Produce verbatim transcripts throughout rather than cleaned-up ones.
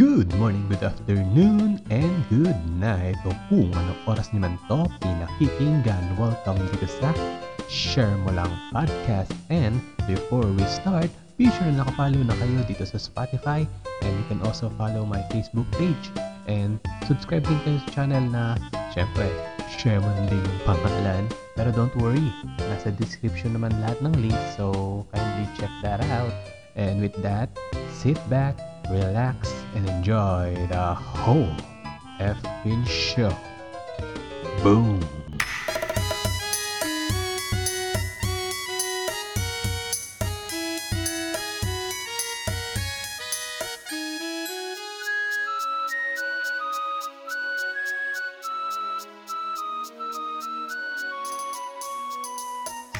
Good morning, good afternoon, and good night o kung anong oras naman to pinakikinggan. Welcome dito sa Share Mo Lang Podcast. And before we start, be sure na nakapollow na kayo dito sa Spotify, and you can also follow my Facebook page and subscribe din kayo sa channel na syempre Share Mo Lang din yung pangalan. Pero don't worry, nasa description naman lahat ng links, so kindly check that out. And with that, sit back, relax, and enjoy the whole effing show. Boom!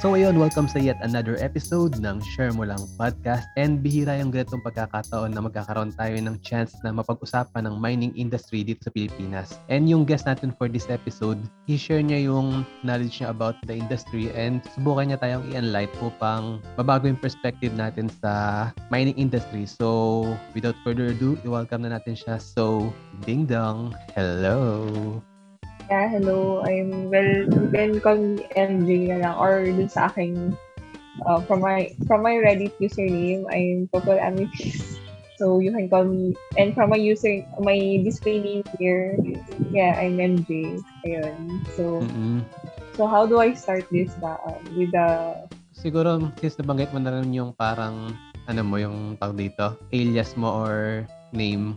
So ayun, welcome sa yet another episode ng Share Mo Lang Podcast, and bihira yung ganitong pagkakataon na magkakaroon tayo ng chance na mapag-usapan ng mining industry dito sa Pilipinas. And yung guest natin for this episode, i-share niya yung knowledge niya about the industry and subukan niya tayong i-enlight upang mabago yung perspective natin sa mining industry. So without further ado, i-welcome na natin siya. So ding dong, hello! Yeah, hello. I'm well. Then kung M J na lang or dun sa aking uh, from my from my Reddit username, I'm Popol Amity. So you can call me. And from my user, my display name here, yeah, I'm M J. Ayun. So mm-hmm. so how do I start this ba uh, with the? Siguro since nabanggit mo na rin yung parang ano mo yung tag dito, alias mo or name.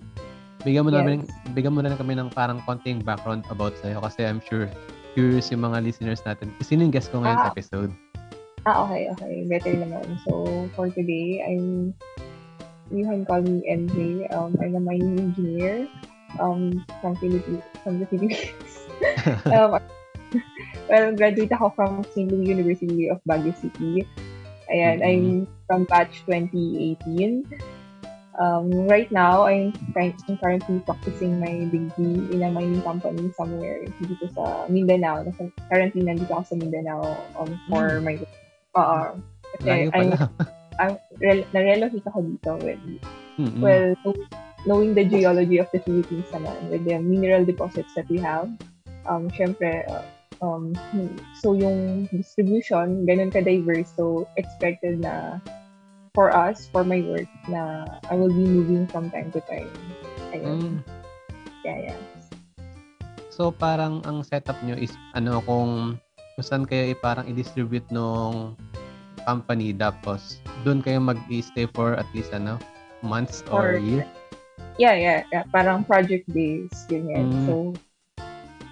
Bigyan mo, yes. na, bigyan mo na lang kami ng parang konting background about sa'yo kasi I'm sure curious yung mga listeners natin. Sino yung guest ko ngayon ah, episode? Ah, okay, okay. Better naman. So, for today, I'm, you can call me M J. Um, I'm a mining engineer um, from, Philippines, from the Philippines. um, well, graduate ako from Cebu University of Baguio City. Ayan, mm-hmm. I'm from batch twenty eighteen. Um, right now, I'm currently practicing my degree in a mining company somewhere dito sa Mindanao. Currently, nandito ako sa Mindanao um, for mm. my... Uh, kasi I'm, I'm, I'm, na-relocate ako dito with... Mm-hmm. Well, knowing the geology of the Philippines naman, with the mineral deposits that we have, um, syempre, uh, um, so yung distribution, ganun ka-diverse, so expected na... For us, for my work, na I will be moving from time to time. Ayun. Mm. Yeah, yeah. So, parang ang setup nyo is, ano, kung, kung saan kayo parang i-distribute nung company, tapos doon kayo mag-stay for at least, ano, months or, or year? Yeah, yeah, yeah. Parang project-based, ganyan. Mm. So,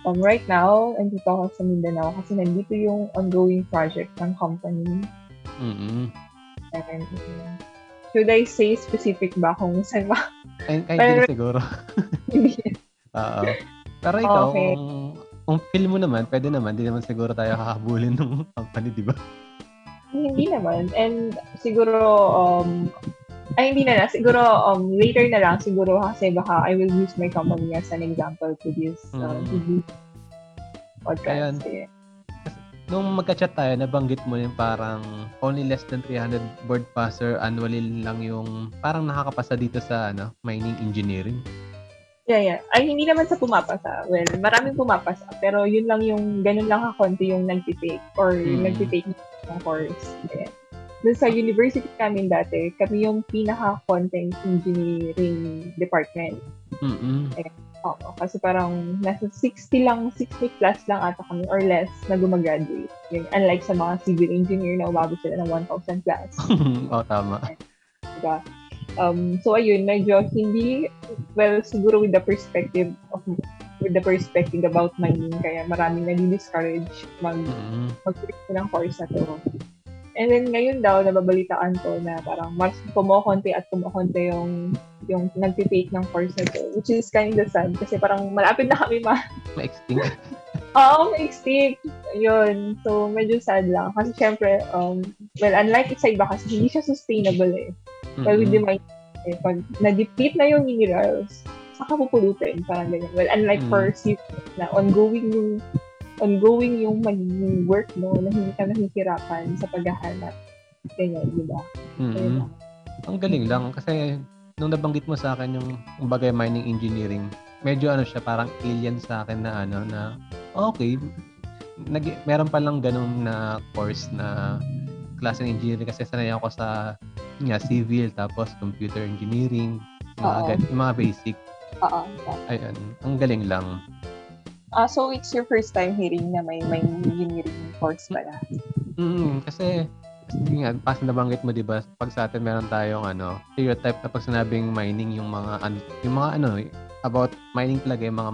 um, right now, nandito ako sa Mindanao kasi nandito yung ongoing project ng company. Mm-mm. Should I say specific ba kung saan ba? Kaya hindi siguro. Oo. Pero ikaw, okay. kung, kung feel mo naman, pwede naman. Hindi naman siguro tayo kakabulin ng company, di ba? Hindi naman. And siguro, um, ay hindi na na. Siguro, um, later na lang. Siguro kasi baka I will use my company as an example to this uh, mm. to this podcast. Ayan. Nung magka-chat tayo, nabanggit mo yung parang only less than three hundred board passer annually lang yung parang nakakapasa dito sa ano mining engineering. Yeah, yeah. Ay, hindi naman sa pumapasa. Well, maraming pumapasa. Pero yun lang yung, ganun lang kakonti yung nag-take or hmm. nag-take ng course. Yeah. Doon sa university namin dati, kami yung pinaka-content engineering department. Mm-hmm. Yeah. Oo, kasi parang nasa sixty lang, sixty plus lang ata kami or less na gumagraduate. Yung, unlike sa mga civil engineer na umabot sila ng one thousand plus. Oo, oh, tama. Diba? Um, so ayun, medyo hindi, well, siguro with the perspective of, with the perspective about mining, kaya maraming nadi-discourage mag, mm-hmm. mag-trip ng course na to. And then ngayon daw, nababalitaan ko na parang mas kumokonti at kumokonti yung yung nag-take ng course na to, which is kind of sad kasi parang malapit na kami ma... Ma-extinct? Oo, ma-extinct. Yun. So, medyo sad lang. Kasi syempre, um, well, unlike sa iba kasi hindi siya sustainable eh. Mm-hmm. Well, with the mining, eh, pag na-deplete na yung minerals, saka pupulutin. Parang ganyan. Well, unlike mm-hmm. for civil na ongoing yung ongoing yung magiging work mo no, na hindi ka nahihirapan sa paghahanap. Ganyan, di ba? Mm-hmm. Ang galing lang kasi nung nabanggit mo sa akin yung bagay mining engineering, medyo ano siya, parang alien sa akin na ano, na okay, nag- meron palang ganun na course na klase ng engineering, kasi sanay ako sa nga, civil, tapos computer engineering, mga, gan- mga basic. Oo. Yeah. Ayun, ang galing lang. Ah, uh, so it's your first time hearing na may may engineering course pala. Mm, kasi hindi nga, pas na nabanggit mo, di ba? Pag sa atin meron tayong ano, stereotype na pag sinabing mining, yung mga yung mga ano about mining talaga, yung mga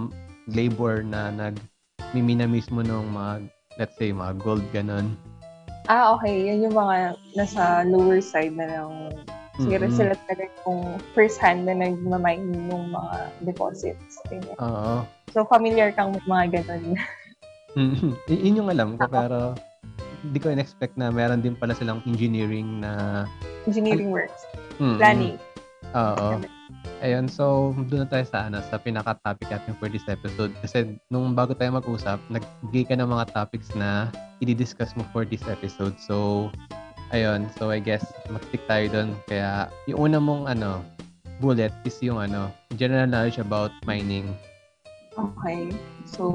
labor na nagmimina mismo nung mga, let's say, mga gold, ganun. Ah, okay. Yan yung mga nasa lower side na ng sira sila talaga, kung first hand na nagmamining yung mga deposits. Oo. So, familiar kang mga ganun. Yun yung alam ko, uh-oh, pero hindi ko in-expect na meron din pala silang engineering na... Engineering works. Mm-hmm. Planning. Oo. Ayun, so doon na tayo sa, ano, sa pinaka-topic natin for this episode. Kasi nung bago tayo mag-usap, nag-gay ka ng mga topics na i-discuss mo for this episode. So, ayun. So, I guess mag-stick tayo doon. Kaya, yung una mong ano, bullet is yung ano, general knowledge about mining. Okay. So,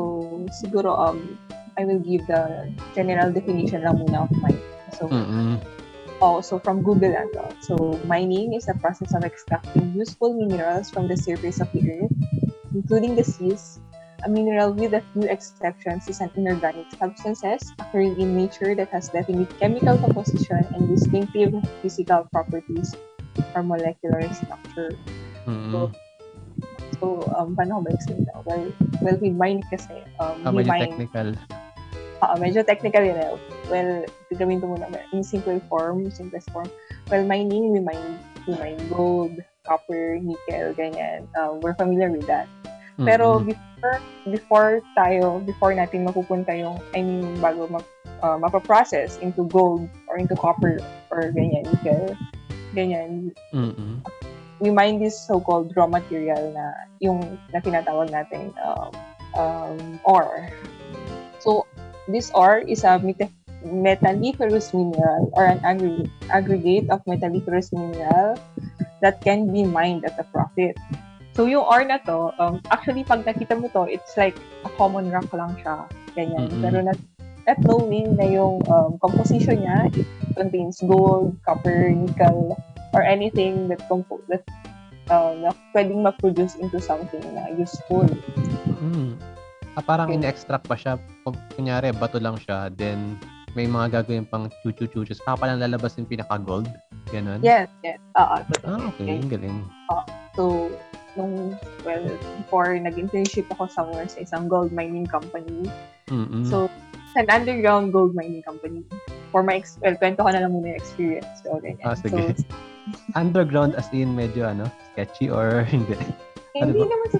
siguro, um, I will give the general definition lang muna of mining. So, mm-hmm. oh, so from Google, ano. So, mining is a process of extracting useful minerals from the surface of the earth, including the seas. A mineral, with a few exceptions, is an inorganic substance occurring in nature that has definite chemical composition and distinctive physical properties or molecular structure. Mm-hmm. So, So, um, paano ko ba-explain na? Well, well, we mine kasi. Um, ah, medyo mine, technical. Oo, uh, medyo technical yun. Eh. Well, gagawin ito muna. In simple form, simplest form. Well, mining, we mine, we mine gold, copper, nickel, ganyan. Uh, we're familiar with that. Mm-hmm. Pero before, before tayo, before natin mapupunta yung, I mean, bago mag, uh, mapaprocess into gold or into copper or ganyan, nickel, ganyan. Mm-hmm. We mine this so-called raw material na yung na tinatawag natin um, um, ore. So, this ore is a met- metalliferous mineral or an aggr- aggregate of metalliferous mineral that can be mined at a profit. So, yung ore na to, um, actually, pag nakita mo to, it's like a common rock lang siya. Ganyan. Mm-hmm. Pero nat- at knowing na yung um, composition niya, it contains gold, copper, nickel, or anything that compo- that uh, na pwedeng ma-produce into something na useful. Mm. Ah, parang okay, in-extract pa siya. Kunyari, bato lang siya. Then, may mga gagawin pang chuchu-chuchus. Saka palang lalabas yung pinaka-gold. Ganon? Yes, yes. Uh, uh, ah, okay. Ang okay. Galing. Uh, so, nung, well, before, nag-internship ako somewhere sa isang gold mining company. Mm-hmm. So, an underground gold mining company. For my, ex- well, kwento ko na lang muna yung experience. So, ganyan. Ah, sige. So, underground as in medyo ano, sketchy or hindi? Hindi naman sa...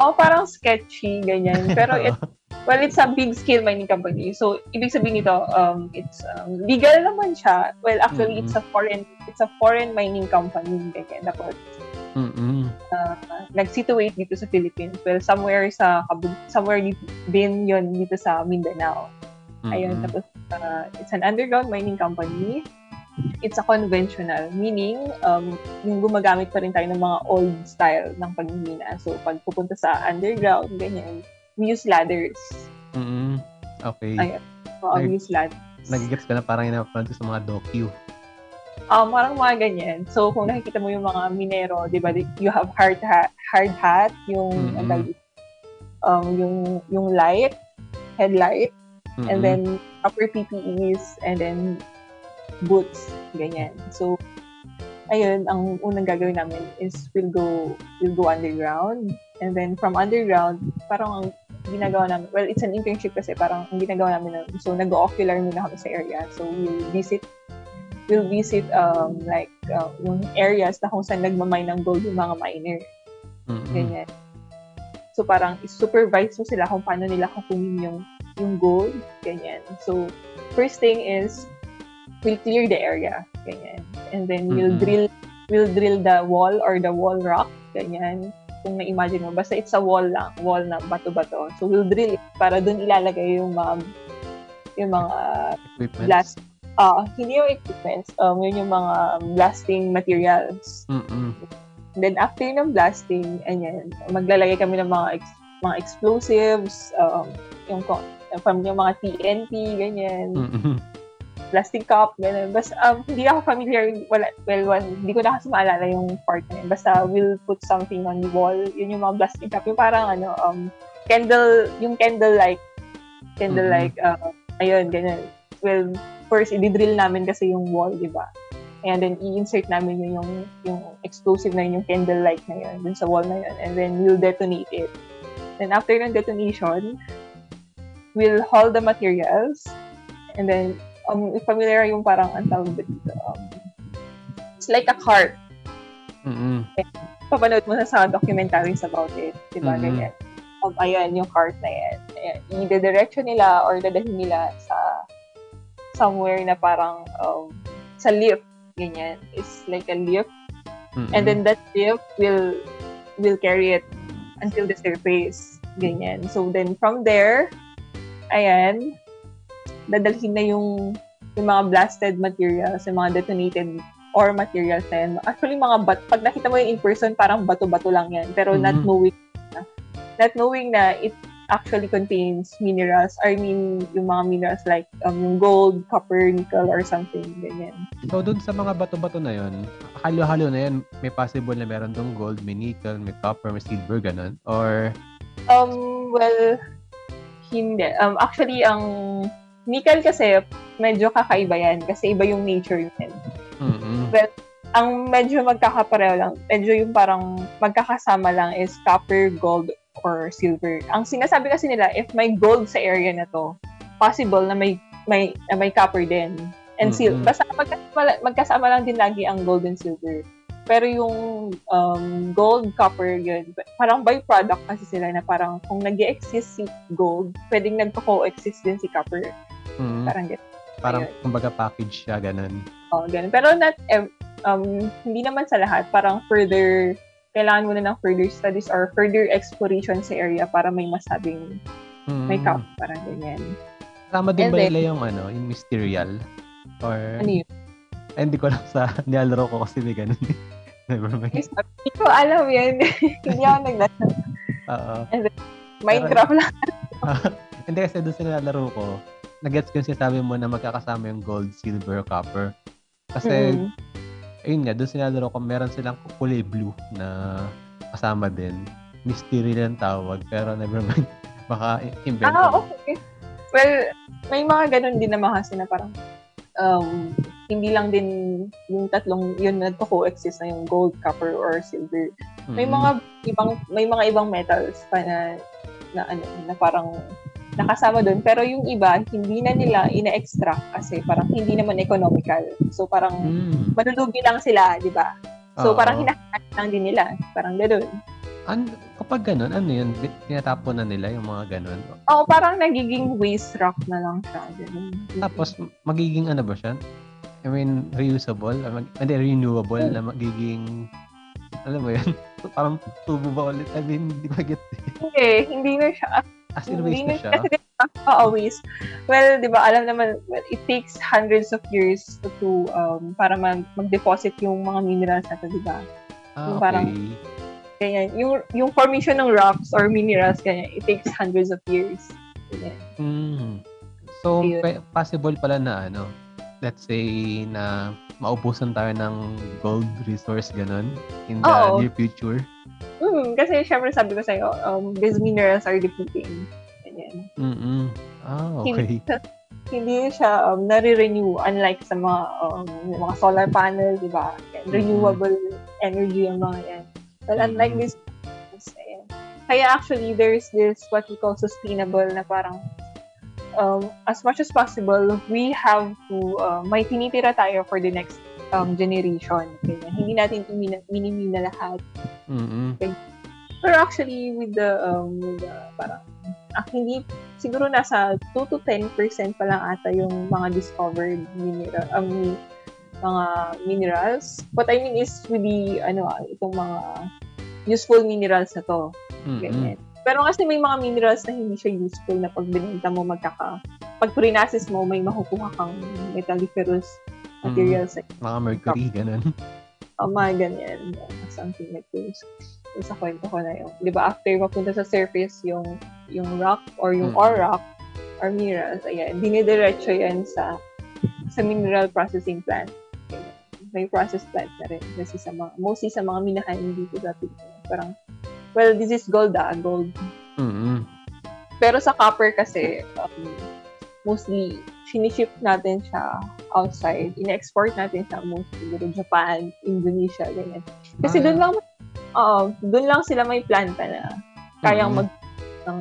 Oh, parang sketchy, ganyan. Pero it, well, it's a big scale mining company. So, ibig sabihin nito, um, it's um, legal naman siya. Well, actually, mm-hmm. it's a foreign it's a foreign mining company, ganyan. Tapos, mm-hmm. uh, nag-situate dito sa Philippines. Well, somewhere sa, somewhere din yun dito sa Mindanao. Mm-hmm. Ayun, tapos, uh, it's an underground mining company. It's a conventional, meaning um, yung gumagamit pa rin tayo ng mga old style ng pagmimina. So, pag pupunta sa underground, ganyan, we use ladders. Mm-hmm. Okay. Ayun. So, Nag- we use ladders. Nag-gets ka na parang ina-upload sa mga docu. Um, parang mga ganyan. So, kung nakikita mo yung mga minero, di ba, you have hard hat, hard hat yung, mm-hmm. um, yung, yung light, headlight, mm-hmm. and then upper P P Es, and then boots, ganyan. So, ayun, ang unang gagawin namin is we'll go, we'll go underground. And then, from underground, parang ang ginagawa namin, well, it's an internship kasi, parang ang ginagawa namin, so, nag-o-ocular muna kami sa area. So, we'll visit, we'll visit, um, like, uh, yung areas na kung saan nagmamine ng gold yung mga miner. Mm-hmm. Ganyan. So, parang, supervise mo sila kung paano nila kukunin yung, yung gold, ganyan. So, first thing is, we'll clear the area, ganyan. And then we'll mm-hmm. drill, we'll drill the wall or the wall rock, ganyan. Kung na-imagine mo, basta it's a wall lang, wall na bato-bato. So we'll drill it para doon ilalagay yung mga, yung mga equipments. Blast. Ah, uh, hindi yung equipments. Um, yun yung mga blasting materials. Mm-hmm. Then after ng blasting, ayan, maglalagay kami ng mga ex- mga explosives, um, yung from yung mga T N T, ganyan. Mm-hmm. Plastic cup, ganyan. Basta um, hindi ako familiar, wala, well, well, hindi ko na kasi maalala yung part na yun. Basta we'll put something on the wall. Yun yung mga plastic cup, yung parang ano, um, candle, yung candle like, candle like, mm-hmm. uh, ayun, ganyan. Well, first, i-drill namin kasi yung wall, di ba? And then, i-insert namin yun yung, yung explosive na yun, yung candle-like na yun, dun sa wall na yun. And then, we'll detonate it. Then, after ng detonation, we'll haul the materials. And then, um, familiar yung parang, ang tawag dito, um, it's like a cart. Mm-hmm. Papanood mo na sa documentaries about it. Diba, mm-hmm. ganyan? Um, ayan, yung cart na yan. Ayan. I-direction nila or dadahin nila sa somewhere na parang um, sa lift. Ganyan. It's like a lift. Mm-hmm. And then that lift will will carry it until the surface. Ganyan. So then from there, ayan, dadalhin na yung, yung mga blasted materials, yung mga detonated ore materials na yan. Actually, mga bat, pag nakita mo yung in person, parang bato-bato lang yan. Pero mm-hmm. not knowing na, not knowing na it actually contains minerals. I mean, yung mga minerals like um, gold, copper, nickel, or something. Ganyan. So, dun sa mga bato-bato na yun, halo-halo na yun, may possible na meron dong gold, may nickel, may copper, may silver, ganun? Or? Um, well, hindi. Um, actually, ang nickel kasi, medyo kakaiba yan kasi iba yung nature yun. Mm-hmm. Well, ang medyo magkakapareho lang, medyo yung parang magkakasama lang is copper, gold, or silver. Ang sinasabi kasi nila, if may gold sa area na to, possible na may may na may copper din. And mm-hmm. silver. Basta magkasama, magkasama lang din lagi ang gold and silver. Pero yung um, gold, copper, yun, parang byproduct kasi sila na parang kung nag-e-exist si gold, pwedeng nagpo-coexist din si copper. Mm-hmm. Parang gano'n. Parang ayun. Kumbaga package siya, ganun. Oo, oh, ganun. Pero not, um, hindi naman sa lahat. Parang further kailangan mo na ng further studies or further exploration sa area para may masabing mm. may cup, parang ganyan. Tama din and ba then, nila yung ano, yung mysterial? Or ano yun? Ay, hindi ko lang sa nilalaro ko kasi may ganun. Hindi ko alam yan. Hindi ako naglaro. Oo. Minecraft lang. Hindi kasi doon sa nilalaro ko, nag-gets ko yung sinasabi mo na magkakasama yung gold, silver, copper. Kasi mm. ayun nga, doon sinalaro ko, meron silang kulay blue na kasama din. Mystery lang tawag, pero never mind. Baka invento. Ah, okay. Well, may mga ganun din naman kasi na parang um, hindi lang din yung tatlong yun na co-exist na yung gold, copper, or silver. May mm-hmm. mga ibang may mga ibang metals pa na na, ano, na parang nakasama doon. Pero yung iba, hindi na nila ina-extract kasi parang hindi naman economical. So, parang mm. manulugi lang sila, di ba? So, uh-oh. Parang hinahanap lang din nila. Parang gano'n. An- kapag gano'n, ano yun? Tinatapon na nila yung mga gano'n? Oo, parang nagiging waste rock na lang siya. Ganun. Tapos, magiging ano ba siya? I mean, reusable? I mean, renewable na magiging... Alam mo yun? Parang tubo ba ulit? I mean, di ba get it? Okay, hindi na siya... As in waste na siya? Oo, waste. Well, di ba, alam naman, well, it takes hundreds of years to, to um, para mag- mag-deposit yung mga minerals na ito, di ba? Ah, yung okay. Parang, ganyan. Yung, yung formation ng rocks or minerals, ganyan, it takes hundreds of years. Mm. So, pe- possible pala na, ano, let's say, na maubusan tayo ng gold resource, ganun, in the oh. near future? Mm, kasi syempre sabi ko sa'yo, um, these minerals are depleting. Ganyan. Mm-mm. Ah, okay. Hindi, hindi siya um, nare-renew unlike sa mga, um, mga solar panel, di ba? Renewable mm-hmm. energy ang mga yan. But unlike mm-hmm. these, ayan. Kaya actually, there's this what we call sustainable na parang um, as much as possible, we have to, uh, may tinitira tayo for the next um, generation. Ganyan. Hindi natin min- minimina lahat. Mm-hmm. Okay. Pero actually with the um with the, parang ah, hindi siguro nasa two to ten percent pa lang ata yung mga discovered mineral um, mga minerals. What I mean is with the ano itong mga useful minerals na to. Mm-hmm. Pero kasi may mga minerals na hindi siya useful na pag binenta mo magkaka pag pre-nasis mo may makukuha kang metalliferous materials. Mm-hmm. Mga mercury ganun. oh, mga ganyan. Something like this. Sa kwento ko na yung, di ba, after mapunta sa surface yung yung rock or yung ore rock or minerals, ayan, dinidiretso yan sa sa mineral processing plant. May process plant na rin kasi sa mga, mostly sa mga minahan dito sa Pilipinas. Parang, well, this is gold ah, gold. Mm-hmm. Pero sa copper kasi, um, mostly, siniship natin siya outside. Ina-export natin siya mostly to Japan, Indonesia, ganyan. Kasi ah, doon lang, uh, doon lang sila may planta na kayang mm-hmm. mag- ng,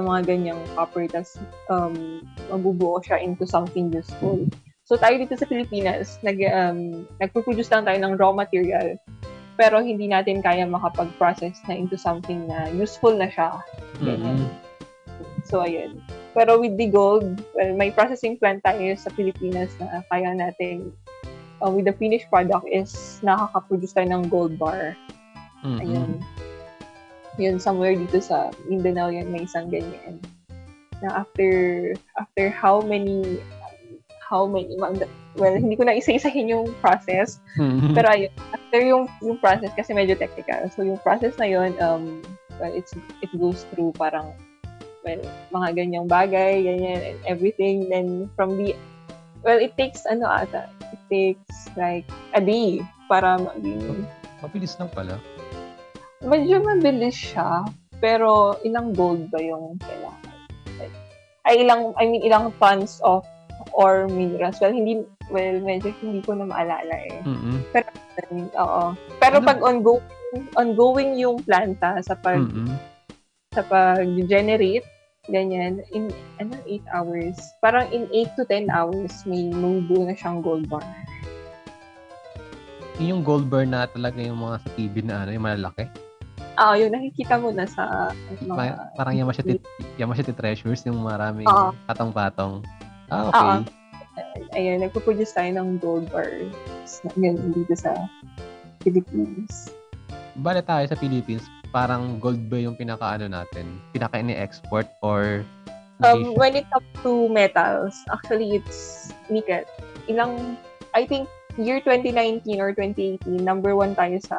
ng mga ganyang copper, tapos um, mabubuo siya into something useful. Mm-hmm. So, tayo dito sa Pilipinas, nag, um, nagpo-produce lang tayo ng raw material, pero hindi natin kaya makapag-process na into something na useful na siya. Mm-hmm. So, ayun. Pero with the gold, well, may processing plant tayo sa Pilipinas na kaya natin, uh, with the finished product, is nakaka-produce tayo ng gold bar. Mm-hmm. Ayun. Yun, somewhere dito sa Mindanao, yun, may isang ganyan. Na after, after how many... how many, well, hindi ko na isa-isahin yung process, mm-hmm. pero ayun, after yung, yung process, kasi medyo technical, so yung process na yun, um, well, it's, it goes through parang, well, mga ganyang bagay, ganyan, and everything, then from the, well, it takes, ano ata, it takes, like, a day, para maging, mabilis lang pala. Medyo mabilis siya, pero ilang gold ba yung kailangan? Like, ay, ilang, I mean, ilang tons of or minerals. Well, hindi, well, medyo hindi ko na maalala eh. Mm-hmm. Pero, oo. Pero ano? Pag ongoing, ongoing yung planta sa pag, mm-hmm. sa pag-generate, ganyan, in, ano, eight hours. Parang in eight to ten hours, may mubo na siyang gold bar. Yung gold bar na talaga yung mga sa T V na ano, yung malalaki? Oo, yung nakikita mo na sa mga... Parang, parang Yamashita, Yamashita Treasures, yung maraming uh-huh. patong-patong. Ah, okay. Uh, ayan, nagpo-produce tayo ng gold bars ngayon dito sa Philippines. Bale tayo sa Philippines, parang gold ba yung pinaka-ano natin? Pinaka-ini-export or... Um, when it comes to metals, actually it's nickel. Ilang, I think, year twenty nineteen or twenty eighteen, number one tayo sa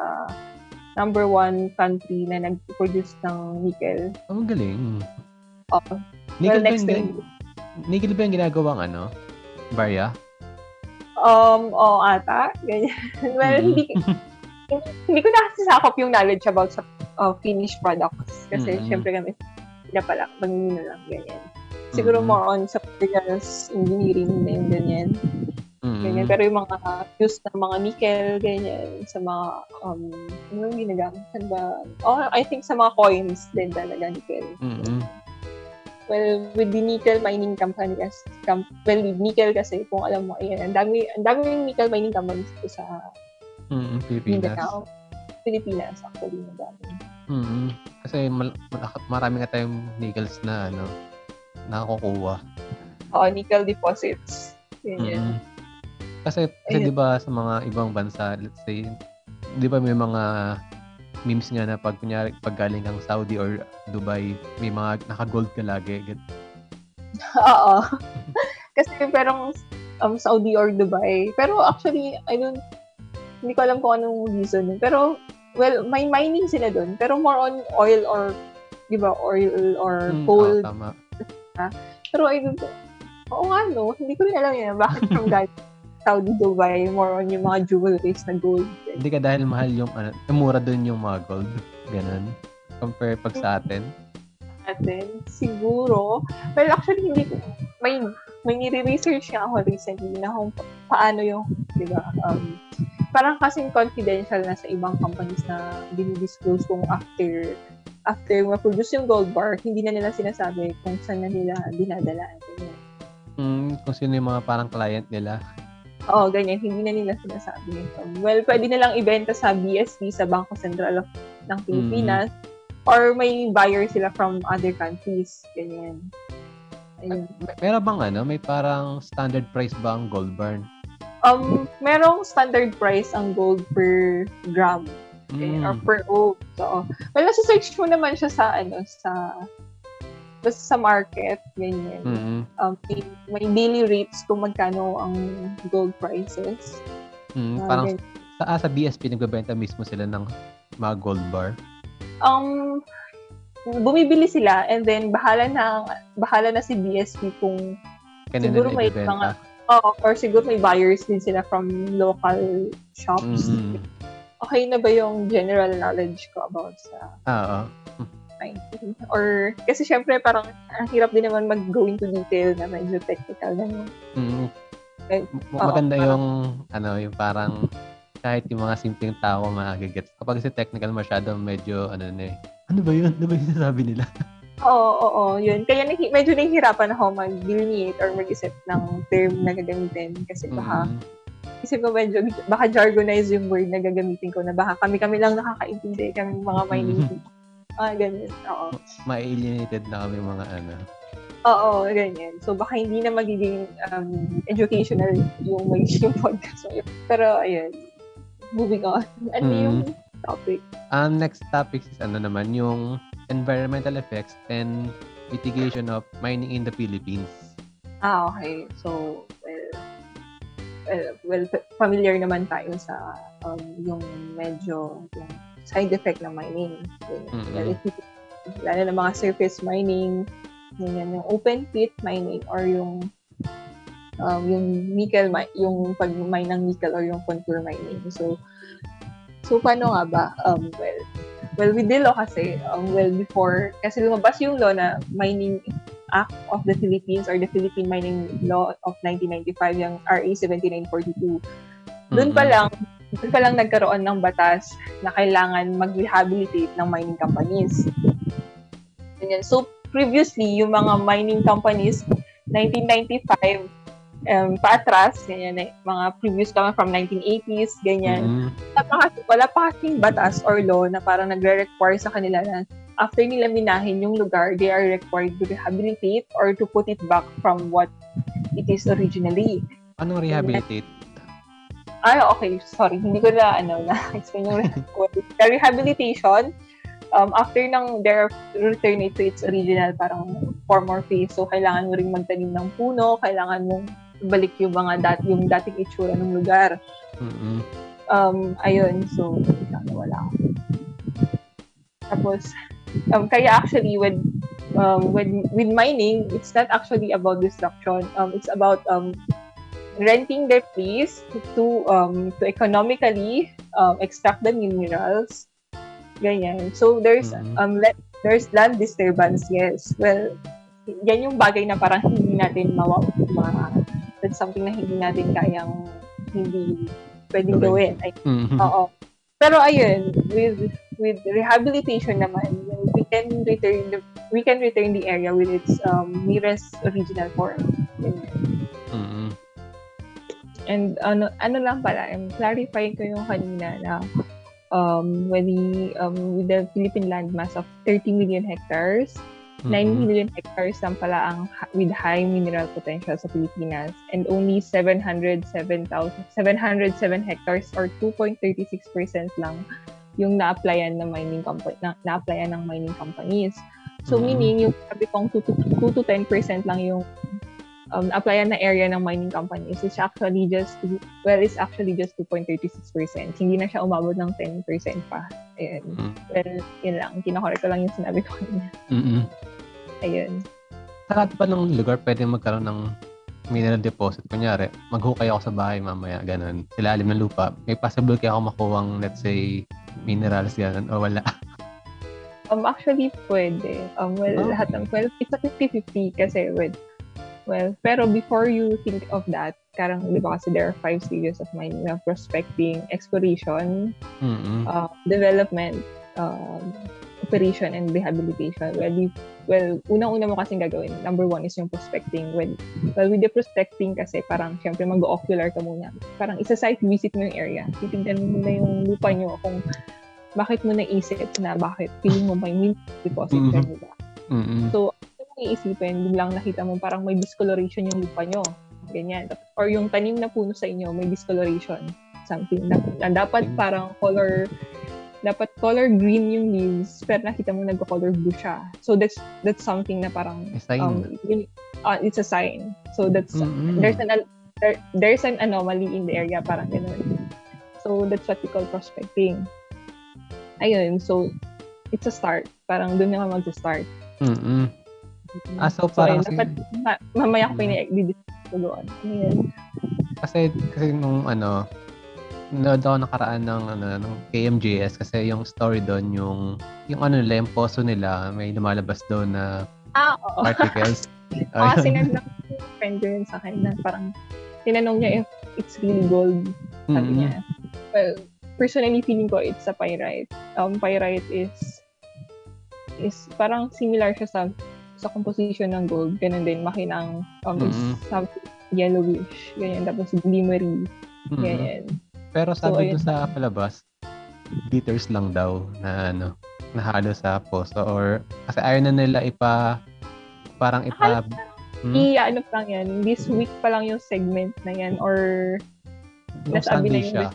number one country na nagpo-produce ng nickel. Ang galing. Uh, nickel well, next thing... Nickel ba yung ginagawang ano? Barya? Um, oo, oh, ata. Ganyan. Well, mm-hmm. hindi, hindi ko na kasi sakop yung knowledge about sa uh, finished products. Kasi, mm-hmm. syempre kami, sila pala, pangingino lang, ganyan. Siguro mm-hmm. more on sa materials engineering na yung ganyan. Mm-hmm. Ganyan. Pero yung mga use ng mga nickel, ganyan, sa mga, um, ano yung ginagamit? Oh, I think sa mga coins din talaga, nickel. Mm-hmm. Well, with the nickel mining company, well, with nickel kasi, kung alam mo, ayan, ang dami, ang daming nickel mining companies sa mm-hmm, Pilipinas. Mindanao. Pilipinas, actually, ang dami. Mm-hmm. Kasi mal- mal- marami nga tayong nickels na, ano, nakakukuha. Oo, nickel deposits. Ganyan. Mm-hmm. Kasi, kasi di ba sa mga ibang bansa, let's say, di ba may mga... memes nga na pag, kunyari, pag galing kang Saudi or Dubai, may mga naka-gold ka lagi. Oo. Kasi parang um, Saudi or Dubai. Pero actually, I don't, hindi ko alam kung anong reason. Pero, well, may mining sila doon. Pero more on oil or, di ba, oil or hmm, coal. Oo, oh, tama. Pero I don't, oo nga no, hindi ko rin alam yun. Bakit from that? Saudi, Dubai, more on yung mga jewelries na gold. Hindi ka dahil mahal yung, ano, mura dun yung mga gold. Ganun. Compare pag sa atin. Atin? Siguro. Well, actually, hindi ko, may, may nire-research nga ako recently na kung paano yung, di ba, um, parang kasing confidential na sa ibang companies na dinidisclose kung after, after ma-produce yung gold bar, hindi na nila sinasabi kung saan na nila dinadala. Hmm, kung sino yung mga parang client nila. Oo, oh, ganyan. Hindi na nila sinasabi nito. Well, pwede na lang ibenta sa B S P, sa Banko Central ng Pilipinas, mm. or may buyer sila from other countries. Ganyan. Ayun. May, meron bang ano? May parang standard price ba ang gold bar? Um, merong standard price ang gold per gram. Ganyan, mm. or per ounce. So, well, nasa-search mo naman siya sa ano, sa... basta sa market, ganyan. Mm-hmm. Um, may, may daily rates kung magkano ang gold prices. Mm, uh, parang ganyan. ah, sa B S P nagbebenta mismo sila ng mga gold bar? Um, bumibili sila and then bahala na bahala na si B S P kung Kanina siguro may ibibenta. mga oh, or siguro may buyers din sila from local shops. Mm-hmm. Okay na ba yung general knowledge ko about sa Oo. Or kasi syempre parang ang hirap din naman mag-go into detail na medyo technical na yun. Mm-hmm. And, Maganda oh, yung parang, ano yung parang kahit yung mga simpleng tao magagets. Kapag si technical masyado medyo ano na eh. Ano ba yun? Ano ba yung sinasabi nila? Oo, oo, yun. Kaya nahi- medyo nahihirapan ako mag-delineate or mag-isip ng term na gagamitin kasi baka mm-hmm. Isip ko medyo, baka jargonize yung word na gagamitin ko na baka kami-kami lang nakakaintindi, kami mga mining people. Ah, ganyan. Oo. Ma-alienated na kami mga ano. Oo, ganyan. So, baka hindi na magiging um, educational yung magiging podcast. Pero, ayun. Moving on. Ano mm. yung topic? Um, next topic is ano naman, yung environmental effects and mitigation of mining in the Philippines. Ah, okay. So, well, Uh, well, familiar naman tayo sa um, yung medyo yung side effect ng mining. Mm-hmm. Lalo na mga surface mining, yun, yung open pit mining or yung um, yung nickel, yung pag-mine ng nickel or yung contour mining. So, so paano nga ba? Um, well, well, with the law kasi, um, well, before, kasi lumabas yung law na Mining Act of the Philippines or the Philippine Mining Law of nineteen ninety-five, yung R A seventy-nine forty-two. Doon pa lang, doon pa lang nagkaroon ng batas na kailangan mag-rehabilitate ng mining companies. So, previously, yung mga mining companies, nineteen ninety-five, um, paatras, ganyan, mga previous kami from nineteen eighties, ganyan. Mm-hmm. Wala pa kasing batas or law na parang nagre-require sa kanila na after nila minahin yung lugar, they are required to rehabilitate or to put it back from what it is originally. Anong rehabilitate? Ah, okay. Sorry. Hindi ko na, ano, na-explain yung rehabilitation. Um, after ng their return it to its original parang form or phase, so kailangan mo rin magtanim ng puno, kailangan mong balik yung mga dat- yung dating itsura ng lugar. Mm-hmm. Um, ayun. So, wala ako. Tapos, Um, kaya actually with um, with with mining, it's not actually about destruction. Um, it's about um, renting their place to um, to economically um, extract the minerals. Ganyan. So there's mm-hmm. um le- there's land disturbance. Yes. Well, yan yung bagay na parang hindi natin mawa. Ma- that's something na hindi natin kayang hindi pwedeng okay. gawin. I, mm-hmm. Oo. Pero ayun, with with rehabilitation naman, we can return the we can return the area with its um, nearest original form. Mm-hmm. And ano ano lang pala, I'm clarifying ko yung kanina na um with the um with the Philippine landmass of thirty million hectares, mm-hmm. nine million hectares lang pala ang with high mineral potential sa Pilipinas and only seven hundred seven thousand seven hundred seven hectares or two point three six percent lang yung na-applyan ng mining company na na-applyan ng mining companies. So mm-hmm. meaning yung sabi kong two to ten percent lang yung um applyan na area ng mining companies. It's actually just well it's actually just two point three six percent. Hindi na siya umabot ng ten percent pa. Ayun. Mm-hmm. Well, yun lang. Kino-correct ko lang yung sinabi ko kanina. Mhm. Ayun. Sa lahat pa ng lugar pwedeng magkaroon ng mineral deposit. Kunyari, maghukay ako sa bahay mamaya, ganun. Sa ilalim ng lupa, may possible kaya ako makuha ng, let's say, minerals, ganun, o wala? Um, actually, pwede. Um, well, okay. lahat ng, well, it's a fifty-fifty kasi, well, well, pero before you think of that, karang, di ba kasi there are five stages of mining, uh, prospecting, exploration, mm-hmm. uh, development, uh, operation, and rehabilitation. Well, you, Well, unang-una mo kasing gagawin, number one is yung prospecting. Well, well with the prospecting kasi parang syempre mag-ocular ka muna. Parang isa-site visit mo yung area. Titignan mo muna yung lupa nyo kung bakit mo naisip na bakit feeling mo may mineral deposit mm-hmm. ka nila. Mm-hmm. So, ano mong iisipin, biglang nakita mo parang may discoloration yung lupa nyo. Ganyan. Or yung tanim na puno sa inyo, may discoloration. Something na, na dapat parang color... dapat color green yung leaves pero nakita mo nagko-color blue siya. So that's that's something na parang um yun, uh, it's a sign. So that's mm-hmm. there's an there, there's an anomaly in the area parang ganoon. So that's what we call prospecting. Ayun, so it's a start. Parang doon yung mag-start. Mm-hmm. Ah, so, so parang... Ayun, dapat, ma- mamaya ko pini-discuss ko doon. Ayan. Kasi, kasi nung ano, nanood ako nakaraan ng, ano, ng K M J S kasi yung story doon, yung, yung ano nila, yung poso nila, may lumalabas doon na ah, oo. Articles. Ah, oh, sinanong friend ko yun sa akin na parang tinanong niya if it's really gold. Sabi mm-hmm. niya. Well, personally feeling ko it's a pyrite. Um, pyrite is is parang similar siya sa sa composition ng gold. Ganun din, makinang um, mm-hmm. something yellowish. Ganyan, tapos glimmery. Ganyan. Mm-hmm. Pero sabi ko so, sa palabas, glitters lang daw na ano, nahalo sa poso or kasi ayaw na nila ipa parang ipa... Hmm? I, ano pa lang yan, this week pa lang yung segment na yan or nasabi na yung... Siya.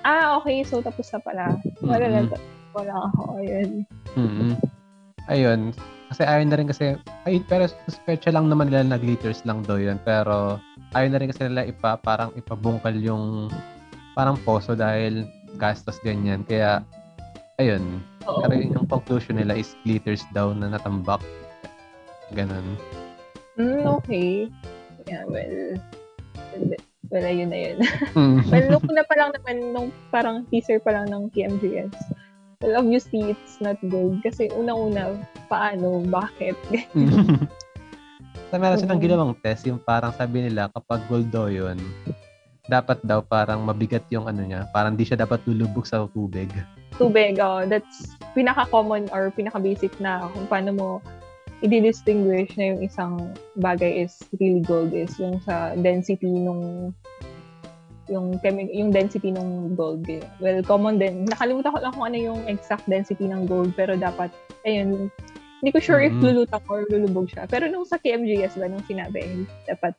Ah, okay. So, tapos na pala. Wala mm-hmm. lang. Wala ako. Ayun. Mm-hmm. Ayun. Kasi ayun na rin kasi... Ay, pero special lang naman nila na glitters lang daw yun. Pero ayun na rin kasi nila ipa, parang ipabungkal yung parang poso dahil gastos ganyan. Kaya, ayun. Oh. Pero yung conclusion nila is glitters daw na natambak. Ganun. Mm, okay. Yeah, well... Wala, yun na yun. Well, look na pa lang naman nung parang teaser pa lang ng K M J S. Well, obviously, it's not gold. Kasi unang-una, paano, bakit? So, meron silang ginawang test. Yung parang sabi nila, kapag gold daw yun, dapat daw parang mabigat yung ano niya. Parang di siya dapat lulubog sa tubig. Tubig, oh. That's pinaka-common or pinaka-basic na kung paano mo i-distinguish na yung isang bagay is really gold is yung sa density nung yung chemi- yung density nung gold. Well, common din. Nakalimutan ko lang kung ano yung exact density ng gold pero dapat ayun, hindi ko sure mm-hmm. if lulutang or lulubog siya. Pero nung sa K M J S ba nung sinabi dapat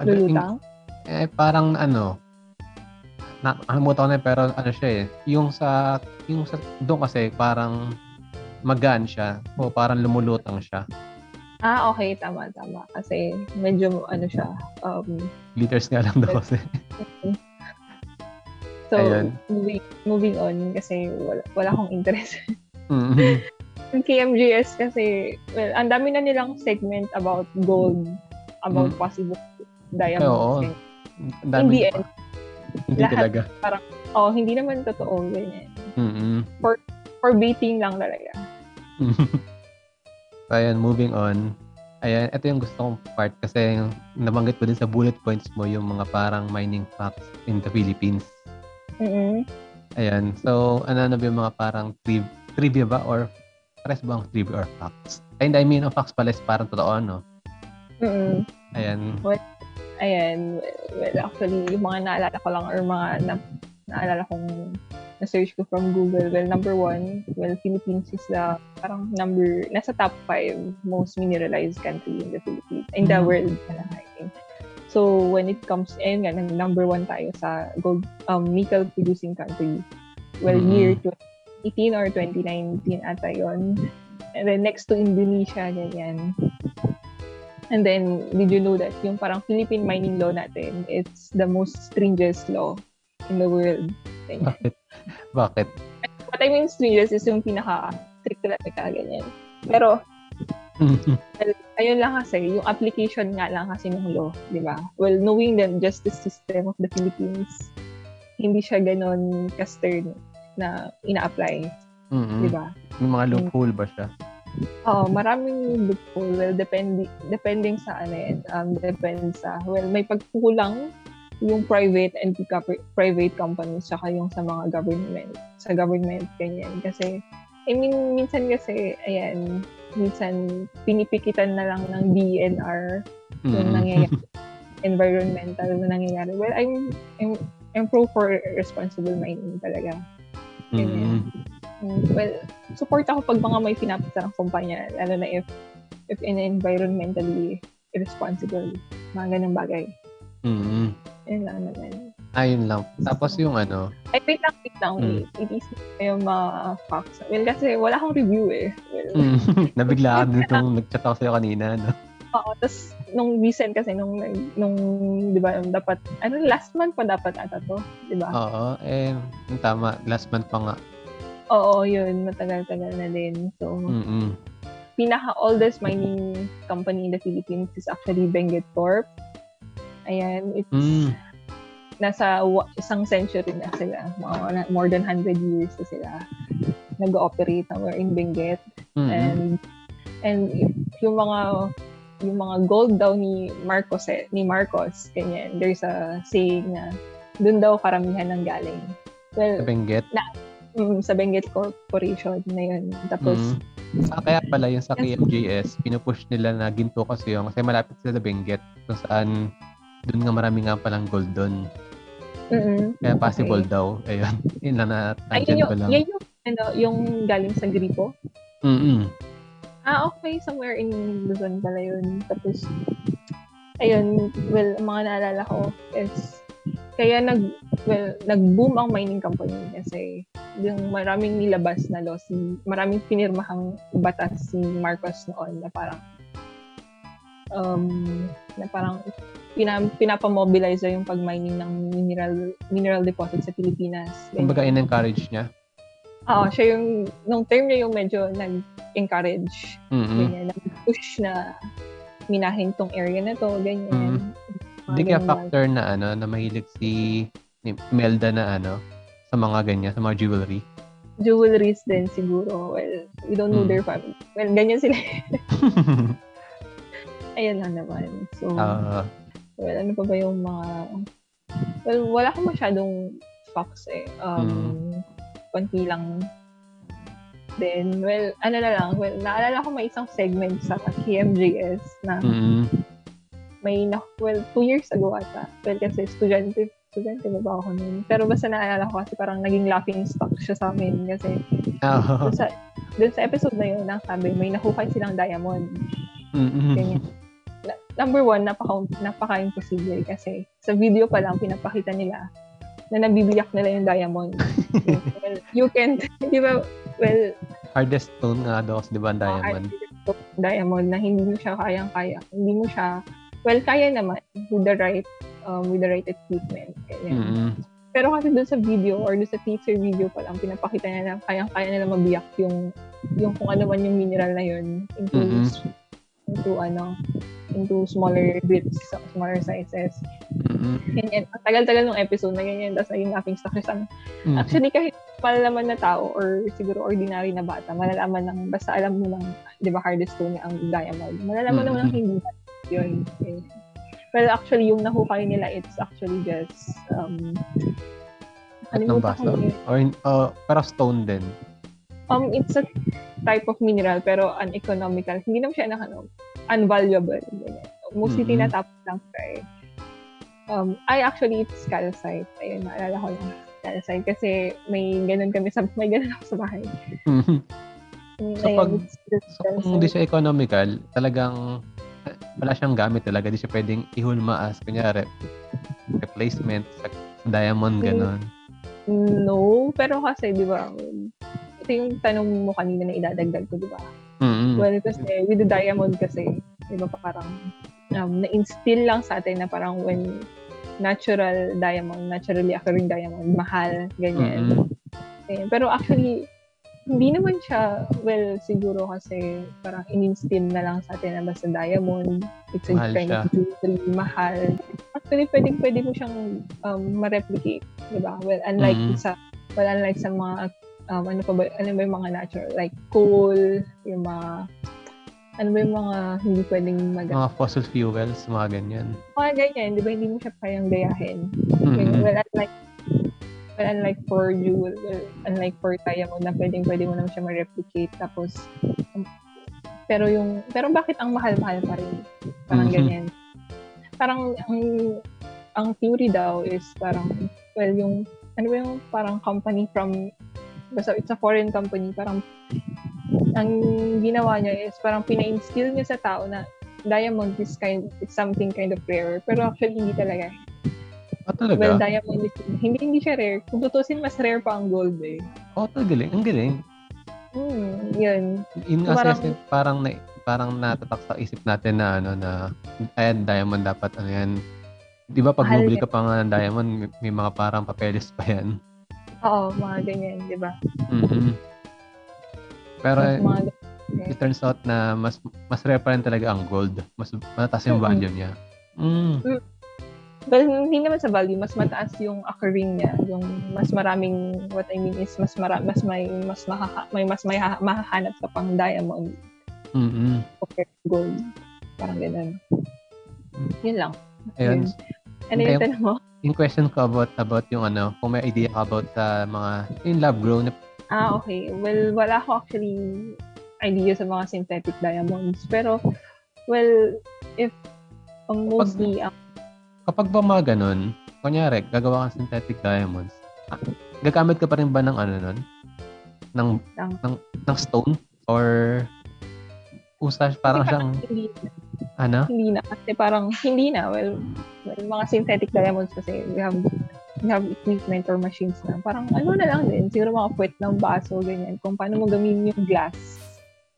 lulutang? Eh parang ano nakalimutan ko na pero ano siya eh yung sa yung sa doon kasi parang magaan siya o parang lumulutang siya. Ah, okay. Tama, tama. Kasi medyo ano siya. Um, Glitters nga lang daw kasi. So, moving, moving on kasi wala, wala akong interest. Mm-hmm. Yung K M J S kasi, well, ang dami na nilang segment about gold, about mm-hmm. possible diamonds. Oo. Hindi eh. Hindi talaga. Parang, oh, hindi naman totoo. Ganyan. Mm-hmm. For, for baiting lang talaga. So, ayan, moving on. Ayan, ito yung gusto kong part kasi nabanggit ko din sa bullet points mo yung mga parang mining facts in the Philippines. Mm-hmm. Ayan, so ano na ba yung mga parang tri- trivia ba or pares ba ang trivia or facts? And I mean, ang facts pala is parang totoo, no? Mm-hmm. Ayan. Well, ayan, well, actually, yung mga naalala ko lang or mga na- naalala kong na-search ko from Google. Well, number one, well, Philippines is the parang number, nasa top five most mineralized country in the Philippines, in the world. So, when it comes, ayun nga, number one tayo sa gold, um, nickel producing country. Well, mm-hmm. year twenty eighteen or twenty nineteen ata yun. And then, next to Indonesia, ganyan. And then, did you know that yung parang Philippine mining law natin, it's the most stringent law in the world. Ganyan. Bakit? Bakit? What I mean stringent is yung pinaka-strict talaga, ganyan. Pero, well, ayun lang kasi, yung application nga lang kasi ng law, di ba? Well, knowing the justice system of the Philippines, hindi siya ganon castern na ina-apply. Mm-hmm. Di ba? Yung mga loophole ba siya? Oo, oh, maraming loophole. Well, depending, depending sa ano yan. Um, depends sa, well, may pagkulang yung private and private companies saka yung sa mga government sa government ganyan kasi I mean minsan kasi ayan minsan pinipikitan na lang ng D E N R mm. yung nangyayari environmental na nangyayari well I'm I'm, I'm pro for responsible mining talaga ganyan mm. well support ako pag mga may pinapitan ng kumpanya lalo na if if in environmentally irresponsible mga ganung bagay mm. Ayun lang naman. Ayun lang. Tapos yung ano? Ay, wait lang, wait lang. Mm. It is yung mga uh, facts. Well, kasi wala akong review eh. Well, mm. Nabiglaan din itong nag-chat ako sa'yo kanina, no? Oo, tapos nung recent kasi nung nung 'di ba dapat ano last month pa dapat ata to, 'di ba? Oo, eh tama, last month pa nga. Oo, yun, matagal-tagal na din. So, mm-mm. Pinaka-oldest mining company in the Philippines is actually Benguet Corp. Ayan, it's mm. nasa isang century na sila. More than one hundred years na sila nag-ooperate over in Benguet. Mm-hmm. And and yung mga yung mga gold daw ni Marcos eh, ni Marcos kanya there's a saying na doon daw karamihan ng galing well sa Benguet na, mm, sa Benguet Corporation na yun tapos mm. ah, kaya pala yung sa K M J S pinupush nila na ginto kasi yun kasi malapit sila sa Benguet kung saan doon nga marami nga palang gold doon mm-hmm. kaya possible okay. daw ayun yun lang na tangent ko lang yun yung, ano, yung galing sa gripo mm-mm Ah, okay. Somewhere in Luzon pala yun. Tapos, ayun, well, mga naalala ko is, kaya nag, well, nag-boom ang mining company kasi yung maraming nilabas na laws, maraming pinirmahang batas si Marcos noon na parang, um, na parang pina, pinapamobilize yung pag-mining ng mineral, mineral deposits sa Pilipinas. Kumbaga, in-encourage niya? Oo, siya yung, nung term niya yung medyo nag-encourage, mm-hmm. ganyan, nag-push na minahin tong area na to, ganyan. Hindi mm-hmm. kaya factor na, ano, na mahilig si Melda na, ano, sa mga ganyan, sa mga jewelry? Jewelries din siguro. Well, we don't know mm. their family. Well, ganyan sila. Ayan lang naman. So, uh, well, ano pa ba yung mga, well, wala akong masyadong facts eh. Um, mm. konti lang then well ano na lang well naalala ko may isang segment sa K M J S na mm-hmm. may na well two years ago ata well kasi estudyante estudyante na ba ako nun pero basta naalala ko kasi parang naging laughing stock siya sa amin kasi oh. dun, sa, dun sa episode na yun ang sabi may nakuha silang diamond mm-hmm. Na- number one napaka napaka-imposible kasi sa video pa lang pinapakita nila na nabibiyak nila yung diamond. Well, you can, di ba, well... Hardest stone nga daw, di ba, diamond? Uh, diamond na hindi mo siya kayang-kaya. Hindi mo siya... Well, kaya naman with the right um, with the right equipment. Mm-hmm. Pero kasi doon sa video or doon sa teacher video pa lang, pinapakita niya na kayang-kaya nila mabiyak yung yung kung ano man yung mineral na yun into, mm-hmm. into ano, into smaller bits, smaller sizes. Mm-hmm. Ganyan. Ang tagal-tagal ng episode na ganyan, tapos naging laughing stock. Mm-hmm. Actually, kahit malalaman na tao or siguro ordinary na bata, malalaman lang, basta alam mo lang, di ba, hardest stone niya ang diamond. Malalaman mm-hmm. naman ang hindi ba. Yun. Well, actually, yung nahukay nila, it's actually just, um, nakalimutan ko yun. Or, uh, para stone din. Um, it's a type of mineral pero uneconomical. Hindi naman siya ano, unvaluable. Mostly mm-hmm. tinatapos lang siya eh. Um, I actually, it's calcite. Ayun, naalala ko lang. Calcite. Kasi may ganun kami sa, may ganun ako sa bahay. Mm-hmm. So, ayun, pag, so kung hindi siya economical, talagang wala siyang gamit talaga. Hindi siya pwedeng ihulma as, kunyari, replacement sa diamond, ganun. No, pero kasi, di ba, yung tanong mo kanina na idadagdag ko, di ba? Mm-hmm. Well, kasi with the diamond kasi, di ba parang um, na-instill lang sa atin na parang when natural diamond, naturally occurring diamond, mahal, ganyan. Mm-hmm. Okay. Pero actually, hindi naman siya, well, siguro kasi parang in-instill na lang sa atin na basta diamond, it's a kind of jewelry, mahal. Actually, pwedeng pwede mo siyang um, ma-replicate, di ba? Well, unlike mm-hmm. sa, well, unlike sa mga Um, ano pa ba, ano ba yung mga natural, like coal, yung mga, ano ba yung mga hindi pwedeng mag- mga fossil fuels, mga ganyan. Mga ganyan, di ba, hindi mo siya kayang gayahin. Mm-hmm. Well, unlike, well, unlike for jewel, well, unlike for diamond, na pwedeng pwede mo naman siya ma-replicate, tapos, um, pero yung, pero bakit ang mahal-mahal pa rin? Parang mm-hmm. ganyan. Parang, ang, ang theory daw is parang, well, yung, ano ba yung parang company from, basta it's a foreign company, parang ang ginawa niya is parang pina-instill niya sa tao na diamond is kind, it's something kind of rare. Pero actually, hindi talaga. Ah, talaga? Well, diamond is, hindi, hindi siya rare. Kung tutusin, mas rare pa ang gold eh. Oh, ang galing, ang galing. Hmm, yun. In so, assessment, parang, parang, parang natatak sa isip natin na, ano, na, ayan, diamond dapat, ano yan. Di ba, pag bumili ka pa nga ng diamond, may, may mga parang papeles pa yan. Oo, mga ganyan, di ba? Mm-hmm. Pero, mga, okay. It turns out na mas mas referent talaga ang gold. Mas mataas yung mm-hmm. value niya. Mm. Well, hindi naman sa value, mas mataas yung occurring niya, yung mas maraming, what I mean is mas mara, mas may mas maha, may mas may mahahanap ka pang diamond. Mhm. Okay, gold. Parang ganoon. Yun lang. Ayun. Ano yung tanong mo? Yung question ko about about yung ano, kung may idea ka about sa mga yung lab grown. Ah, okay. Well, wala ako actually idea sa mga synthetic diamonds. Pero, well, if um, mostly... Kapag, um, kapag ba mga ganun, kunyari, gagawa kang synthetic diamonds, ah, gagamit ka pa rin ba ng ano nun? Ng, ng, ng, ng stone? Or usage parang siyang... Hindi na. Ano? Hindi na. Kasi parang hindi na. Well, mga synthetic diamonds kasi we have, we have equipment or machines na. Parang ano na lang din. Siguro mga puwet ng baso, ganyan. Kung paano mo gamitin yung glass.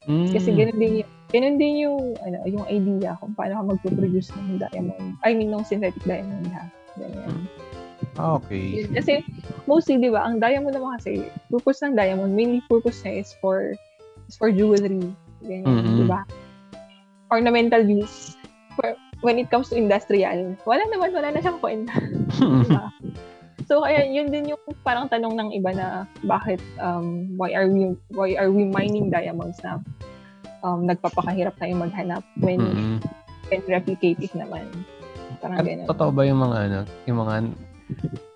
Mm. Kasi ganun din yung, ganun din yung, ano, yung idea kung paano ka magpo-produce ng diamond. I mean, ng synthetic diamond, ha? Ganyan. Okay. Kasi, mostly, di ba, ang diamond naman kasi, purpose ng diamond, mainly purpose niya is for, is for jewelry. Ganyan, mm-hmm. di ba? Ornamental use. For, when it comes to industrial, wala naman, wala na siyang kwenta. Di ba? So ayan, yun din yung parang tanong ng iba na bakit um why are we why are we mining diamonds na um nagpapakahirap tayong maghanap when mm-hmm. when replicated naman. Parang ganun. Totoo ba yung mga ano, yung mga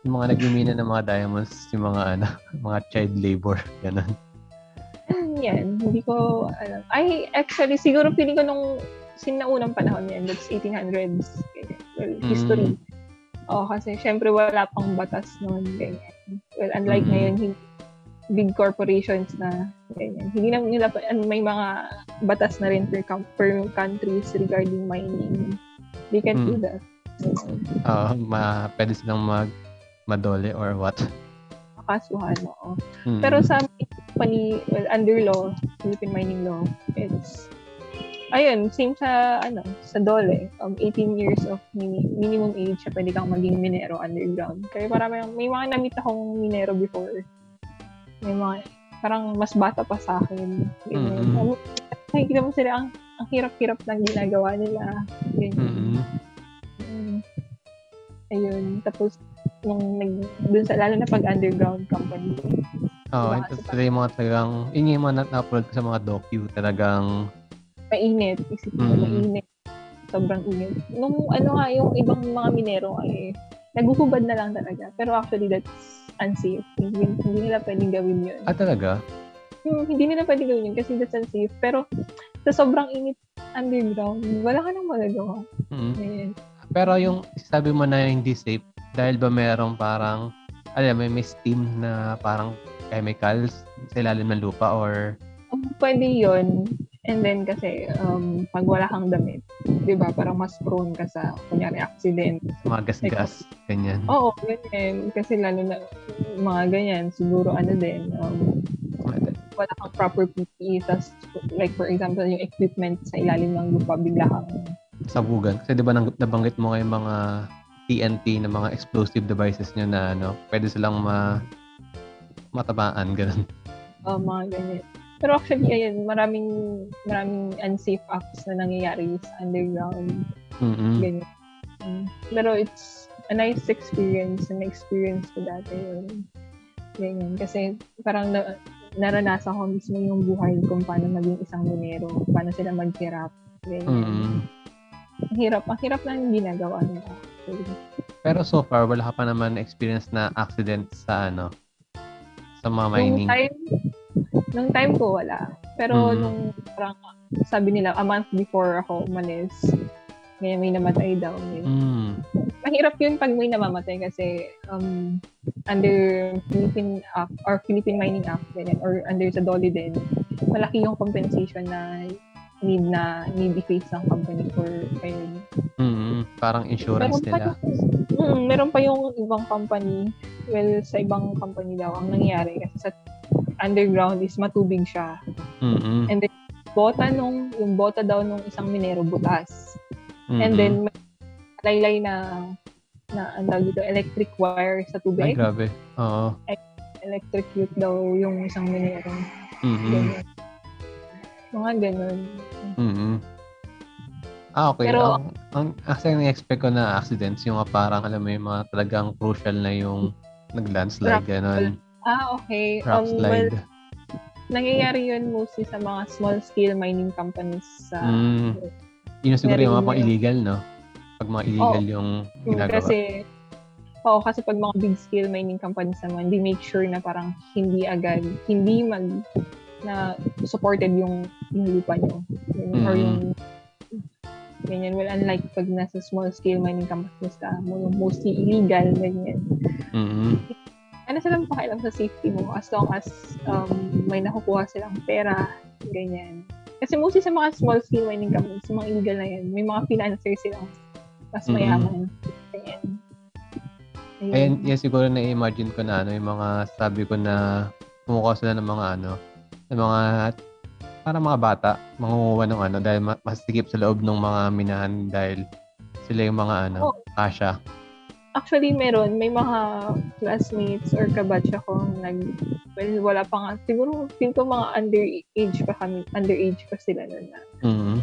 yung mga nagmimina ng mga diamonds, yung mga ano, mga child labor ganun. Yan, hindi ko alam. Ay actually siguro feeling ko nung sinaunang panahon yan, that's eighteen hundreds. Well, history. Mm-hmm. Oh, kasi syempre wala pang batas noon ganyan. Well, unlike mm-hmm. ngayon big corporations na ganyan. Hindi na nila may mga batas na rin per, per countries regarding mining. They can mm-hmm. do that. Ah, so, uh, ma pwede silang mag madole or what? Makasuhan mo. Mm-hmm. Pero sa company, well, under law, Philippine mining law, it's ayun, same sa, ano, sa DOLE. Um, eighteen years of mini, minimum age siya pwede kang maging minero underground. Kaya parang may, may mga namit akong minero before. May mga, parang mas bata pa sa akin. Mm-hmm. Nakikita mo sila, ang, ang hirap-hirap ng ginagawa nila. Mm-hmm. Um, ayun, tapos, nung nag, dun sa, lalo na pag underground company. Oo, oh, ito sila yung mga talagang, yun yung mga na-upload ko sa mga docu, talagang, mainit. Isipin mo, mm-hmm. mainit. Sobrang init. Nung ano nga, yung ibang mga minero ay nagukubad na lang talaga. Pero actually, that's unsafe. Hindi, hindi nila pwedeng gawin yun. Ah, talaga? Hmm, hindi nila pwedeng gawin yun kasi that's unsafe. Pero sa sobrang init underground, wala ka nang magagawa. Mm-hmm. Pero yung sabi mo na hindi safe, dahil ba merong parang, alam mo, may steam na parang chemicals sa ilalim ng lupa or... Pwede yun. And then kasi, um, pag wala kang damit, di ba, parang mas prone ka sa, kunyari, accident. Mga gas-gas, like, ganyan. Oo, ganyan. Kasi lalo na, mga ganyan, siguro ano din, um, wala kang proper P P E, tas, like, for example, yung equipment sa ilalim ng lupa, bigla kang... Sabugan. Kasi di ba, nabanggit mo kayong mga T N T na mga explosive devices nyo na, ano, pwede silang ma- matabaan, ganun. Oo, um, mga ganyan. Pero actually, ayun, maraming, maraming unsafe acts na nangyayari sa underground. Mm-hmm. Ganyan. Pero it's a nice experience na na-experience ko dati. Ganyan. Kasi parang na, naranasan ko mismo yung buhay kung paano maging isang minero, paano sila mag-hirap. Ganyan. Mm-hmm. Ang hirap. Ang hirap na yung ginagawa nila. Actually. Pero so far, wala ka pa naman experience na accident sa ano? Sa mga mining? Nung time ko, wala. Pero mm-hmm. nung parang sabi nila, a month before ako umalis, may, may namatay daw. Mm. Mahirap yun pag may namamatay kasi um, under Philippine Act or Philippine Mining Act ganyan, or under sa DOLE din, malaki yung compensation na need na need i-face ng company for ayun. Mm-hmm. Parang insurance nila. Mm, meron pa yung ibang company. Well, sa ibang company daw ang nangyari kasi sa underground is matubig siya. Mm-hmm. And then, bota nung, yung bota daw nung isang minero butas. Mm-hmm. And then, may laylay na, na, ang tawag dito, electric wire sa tubig. Ay, grabe. Oo. Electrocute daw yung isang minero. Mm-hmm. Ganun. Mga ganun. Mm-hmm. Ah, okay. Pero, ang, ang, actually, na-expect ko na accidents, yung parang, alam mo, yung mga talagang crucial na yung nag-landslide, gano'n. Ah, okay. Rock um, slide. Well, nangyayari yun mostly sa mga small-scale mining companies. Sa mm. Yun siguro yung mga pang-illegal, no? Pag mga illegal oh, yung ginagawa. Kasi, oo, oh, kasi pag mga big-scale mining companies naman, they make sure na parang hindi agad, hindi mag, na supported yung, yung lupa nyo. Yung, mm. Or yung, ganyan. Well, unlike pag nasa small-scale mining companies ka, mostly illegal, ganyan. Mm-hmm. Ano silang pakialam sa safety mo as long as um, may nakukuha silang pera, ganyan. Kasi mostly sa mga small-scale mining companies, mga illegal na yan, may mga financer silang mas mayaman. Mm-hmm. Ganyan. Ayun. Ayun, yeah, siguro na-imagine ko na ano, yung mga sabi ko na kumukuha sila ng mga ano, ng mga para mga bata mangunguha ng ano dahil masikip sa loob ng mga minahan dahil sila yung mga ano oh. Kasya. Actually meron may mga classmates or kabatch ako nag well wala pa nga siguro pinto mga underage pa kami underage pa sila noon na. Mhm.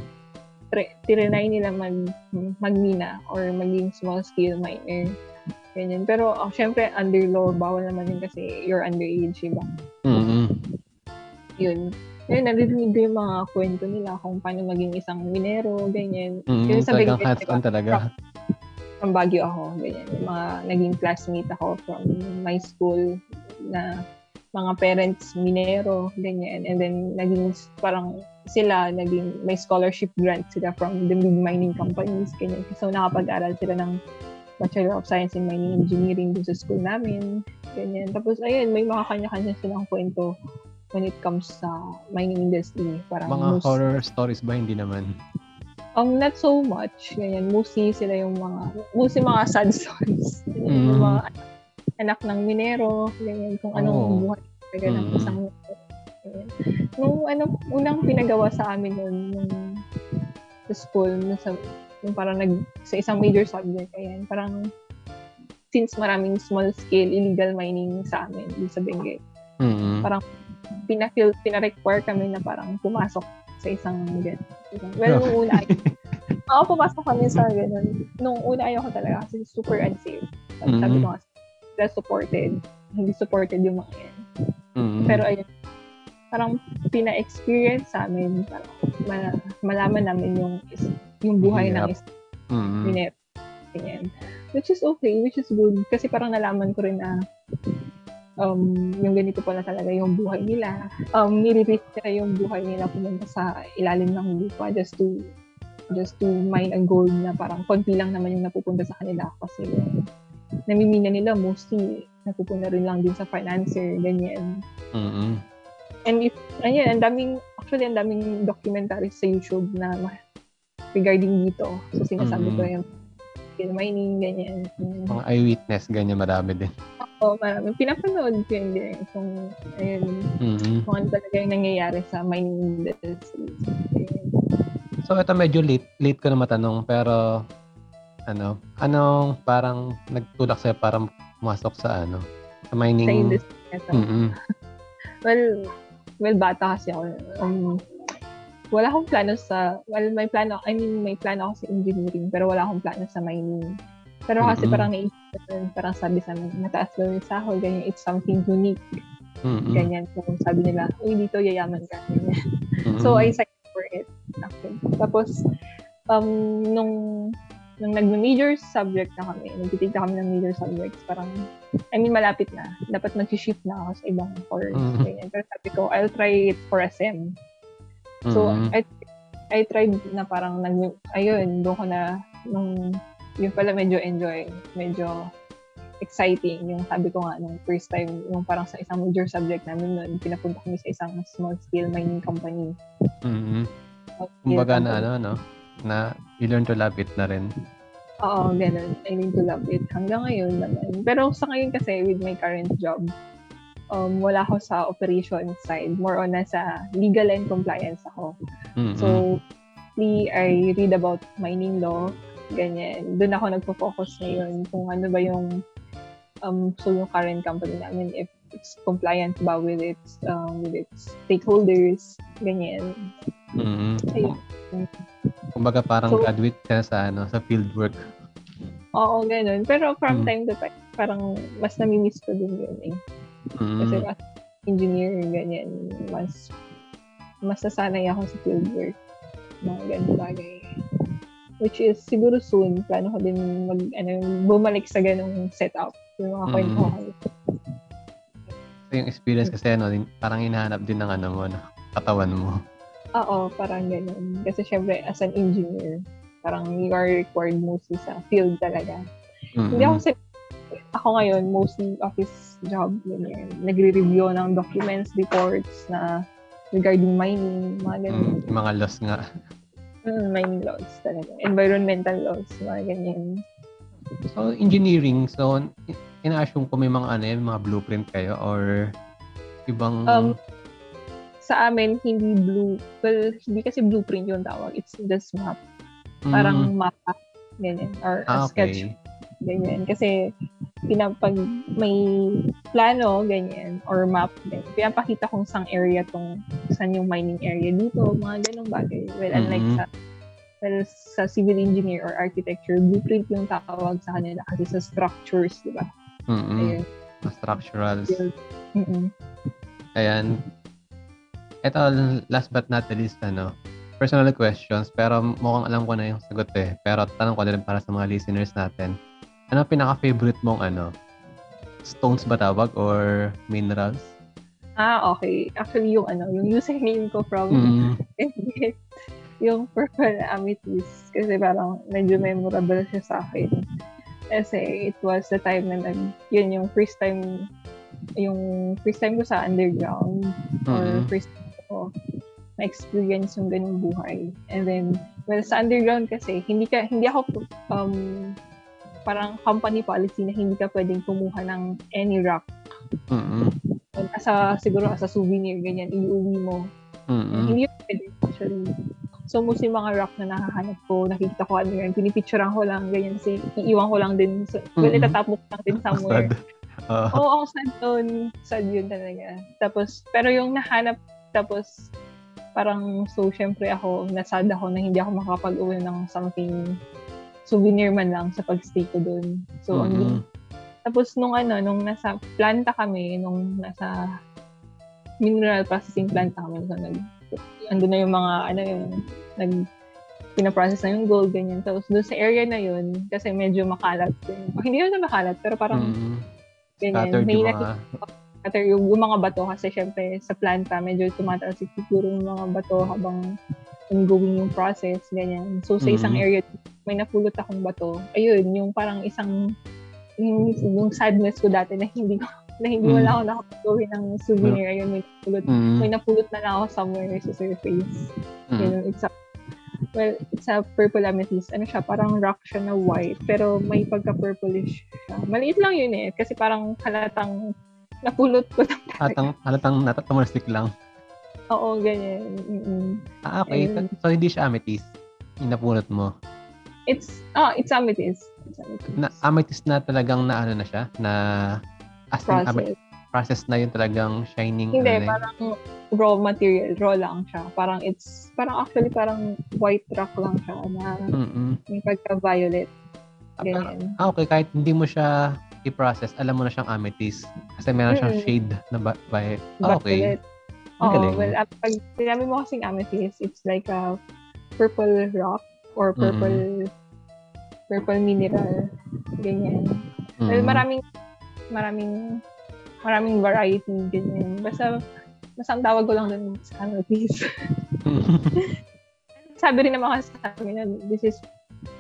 Tirinay nila mag magmina or maging small scale miner. Ganyan pero oh, syempre under law bawal naman din kasi you're underage ba. Mhm. Yun. Ngayon, narinig ko yung mga kwento nila kung paano maging isang minero, ganyan. Mm-hmm. Yung sa Benguet, hands-on talaga. From Baguio ako, ganyan. Yung mga naging classmate ako from my school na mga parents minero, ganyan. And then, naging parang sila, naging may scholarship grant sila from the big mining companies, ganyan. So, nakapag-aral sila ng Bachelor of Science in Mining Engineering dun sa school namin, ganyan. Tapos, ayun, may mga kanya-kanya silang kwento when it comes sa mining industry. Parang mga most, horror stories ba? Hindi naman. Um, not so much. Ganyan. Mostly sila yung mga, mostly mga sad stories. Mm. Yung mga anak, anak ng minero. Ganyan. Kung anong oh. buhay talaga mm. ng isang minero. Nung ano, unang pinagawa sa amin nun, nung sa school, nung, sa, nung parang nag, sa isang major subject. Ayan. Parang, since maraming small-scale illegal mining sa amin, sa Benguet. Mm-hmm. Parang, pina-feel, pina-require kami na parang pumasok sa isang ganun. Well, nung una, ako pumasok kami sa ganun. Nung una, ayoko talaga kasi super unsafe. Sabi, mm-hmm. sabi ko kasi, sila supported. Hindi supported yung mga yan. Mm-hmm. Pero ayun, parang pina-experience sa amin. Parang ma- malaman namin yung yung buhay yeah. ng isang mm-hmm. minero. Which is okay, which is good. Kasi parang nalaman ko rin na Um, yung ganito pala talaga yung buhay nila. Um, nire-risk nila yung buhay nila pumunta sa ilalim ng lupa just to just to mine a gold na parang konti lang naman yung napupunta sa kanila kasi yung namimina nila mostly napupunta rin lang din sa financer, ganyan. Mm-hmm. And if, ayan, ang daming, actually, ang daming documentaries sa YouTube na regarding dito. So, sinasabi mm-hmm. ko yung mining, ganyan. Mga eyewitness, ganyan, marami din. Oo, oh, marami. Pinapanood ko yun din. Kung, ayun, mm-hmm. kung ano talaga yung nangyayari sa mining industry. So, ito medyo late, late ko na matanong, pero, ano, anong parang nagtulak sa'yo parang pumasok sa, ano, sa mining? Sa industry. Mm-hmm. well, well, bata kasi ako. Um, wala akong plano sa, well, may plano, I mean, may plano ako sa engineering, pero wala akong plano sa mining. Pero kasi mm-hmm. parang naisip, parang sabi sa amin, mataas daw yung sahol, ganyan, it's something unique. Mm-hmm. Ganyan, kung sabi nila, uy, dito, yayaman ka. Mm-hmm. So, I signed for it. Okay. Tapos, um, nung, nung nag-major subject na kami, nag-take na kami ng major subjects, parang, I mean, malapit na. Dapat mag-shift na ako sa ibang course. Mm-hmm. Ganyan. Pero sabi ko, I'll try it for S M. So, mm-hmm. I I tried na parang, nag, ayun, doon ko na, nung, yun pala medyo enjoy, medyo exciting. Yung sabi ko nga, nung first time, yung parang sa isang major subject namin noon, pinapunta kami sa isang small-scale mining company. Mm-hmm. Kumbaga na ano, no? Na, you learn to love it na rin. Oo, ganun. I learn to love it. Hanggang ngayon naman. Pero sa ngayon kasi, with my current job, um, wala ako sa operation side. More on na sa legal and compliance ako. Mm-hmm. So, I read about mining law, ganyan. Doon ako nagpo-focus ngayon kung ano ba yung um, so yung current company namin, if it's compliant ba with its um, with its stakeholders, ganyan. Mm-hmm. Ayun. Kumbaga parang so, graduate ka sa ano, sa field work. Oo, ganun. Pero from mm-hmm. time to time, parang mas nami-miss ko din yun eh. Mm-hmm. Kasi as engineer, ganyan, mas mas nasanay ako sa field work. Mga ganun bagay. Which is siguro soon, plano ko din mag, ano, bumalik sa ganung setup. Yung mga mm-hmm. kwento ko. So, yung experience kasi ano, parang hinahanap din ng ano mo, katawan mo. Oo, parang ganun. Kasi syempre, as an engineer, parang you are required mostly sa field talaga. Mm-hmm. Hindi ako sa... Ako ngayon, mostly office job. Ganyan. Nagre-review ng documents, reports na regarding mining, mga ganun. Mm, mga laws nga. Mm, mining laws talaga. Environmental laws, mga ganyan. So, engineering, so... Ina-assume ko may mga ano yan, mga blueprint kayo or ibang... Um, sa amin, hindi blue... Well, hindi kasi blueprint yung tawag. It's just map. Mm. Parang mapa. Ganyan. Or ah, a sketch. Okay. Ganyan. Kasi pinapag may plano, ganyan. Or map. Ganyan. Pinapakita kung saan area tong... Saan yung mining area dito. Mga ganong bagay. Well, mm-hmm. unlike sa... Well, sa civil engineer or architecture, blueprint yung tawag sa kanila kasi sa structures, di ba? Mm-mm. Structurals. Mm-mm. Ayan. Ito, last but not the least, ano, personal questions, pero mukhang alam ko na yung sagot eh. Pero tanong ko din para sa mga listeners natin. Ano pinaka-favorite mong, ano, stones ba tawag or minerals? Ah, okay. Actually, yung, ano, yung username ko from Benguet, yung Popol Amethyst. Kasi parang medyo memorable siya sa akin. Kasi it was the time na nag, yun yung first time, yung first time ko sa underground, mm-hmm. or first time ko na-experience yung ganung buhay. And then, well, sa underground kasi, hindi ka, hindi ako, um, parang company policy na hindi ka pwedeng kumuha ng any rock. Mm-hmm. As a, siguro as a souvenir, ganyan, iuwi mo. Mm-hmm. Hindi yung pwede, actually. So, most yung mga rock na nakahanap ko, nakikita ko ano yan, pinipicturean ko lang, ganyan, kasi iiwan ko lang din. So, well, mm-hmm. itatapok lang din somewhere. Uh, Oo, ang sad doon. Sad yun talaga. Tapos, pero yung nahanap, tapos, parang, so, syempre ako, nasad ako na hindi ako makapag-uwi ng something souvenir man lang sa pag-stay ko doon. So, mm-hmm. ang, tapos, nung ano, nung nasa planta kami, nung nasa mineral processing planta kami, so, nag, andun na yung mga, ano yung, nag, pinaprocess na yung gold, ganyan. Tapos doon sa area na yun, kasi medyo makalat. Oh, hindi yun na makalat, pero parang, mm-hmm. ganyan. Scattered may nakikita mga... yung, yung mga bato, kasi syempre sa planta, medyo tumatalsik siguro yung mga bato habang ongoing yung process, ganyan. So sa mm-hmm. isang area, may napulot akong bato. Ayun, yung parang isang, yung, yung sadness ko dati na hindi ko, na hindi wala mm. ako nakapagawin ng souvenir. Ayun, may napulot. Mm. May napulot na lang ako somewhere sa surface. Mm. You know, it's a, well, it's a purple amethyst. Ano siya, parang rock siya na white, pero may pagka-purplish siya. Maliit lang yun eh, kasi parang halatang napulot ko lang. Halatang, halatang natatamasik lang. Oo, ganyan. Mm-hmm. Ah, okay. And, so, hindi siya amethyst. Yung napulot mo. It's, oh, it's amethyst. It's amethyst na, amethyst na talagang na ano na siya, na... As in, process. process na yun talagang shining. Hindi, ano, parang raw material. Raw lang siya. Parang it's, parang actually parang white rock lang siya na mm-mm. may pagka-violet. Ganyan. Ah, okay. Kahit hindi mo siya i-process, alam mo na siyang amethyst. Kasi meron mm-hmm. siyang shade na ba- violet. Ah, okay. Oo, oh, well, pag sinabi mo kasing amethyst, it's like a purple rock or purple mm-hmm. purple mineral. Ganyan. Mm-hmm. Well, maraming maraming maraming variety ganyan. Basta basta ang tawag ko lang doon sa amethyst. Sabi rin naman kasi sa amin na this is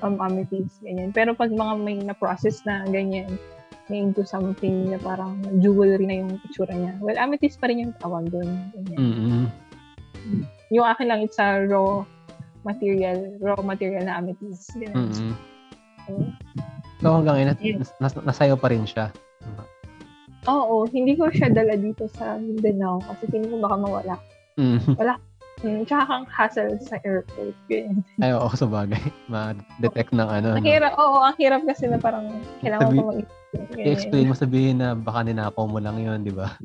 um, amethyst ganyan. Pero pag mga may na-process na ganyan, may into something na parang jewelry na yung itsura niya. Well, amethyst pa rin yung tawag doon. Mm-hmm. Yung akin lang it's a raw material, raw material na amethyst. Mm-hmm. So, so hanggang ngayon, nas- nas- nasayo pa rin siya. Oo, hindi ko siya dala dito sa Mindanao kasi tingin ko baka mawala. Mm. Wala. Mm, tsaka kang hassle sa airport. Ganyan. Ay, oo, sa bagay. Ma-detect ng ano. Ang hirap, ano. Oo, ang hirap kasi na parang kailangan Sabi, ko mag-explain. I-explain mo, sabihin na baka ninakaw mo lang yun, di ba?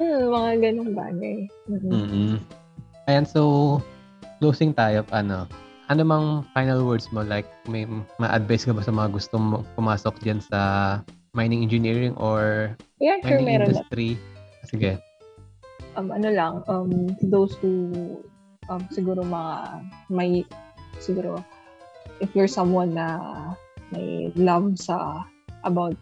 Mm, mga ganong bagay. Mm-hmm. Mm-hmm. Ayan, so, closing tayo, ano, ano mang final words mo? Like, may ma-advise ka ba sa mga gusto mo pumasok dyan sa mining engineering or yeah, sure, mining industry? Na. Sige. Um, ano lang, um, those who, um, siguro mga, may, siguro, if you're someone na may love sa, about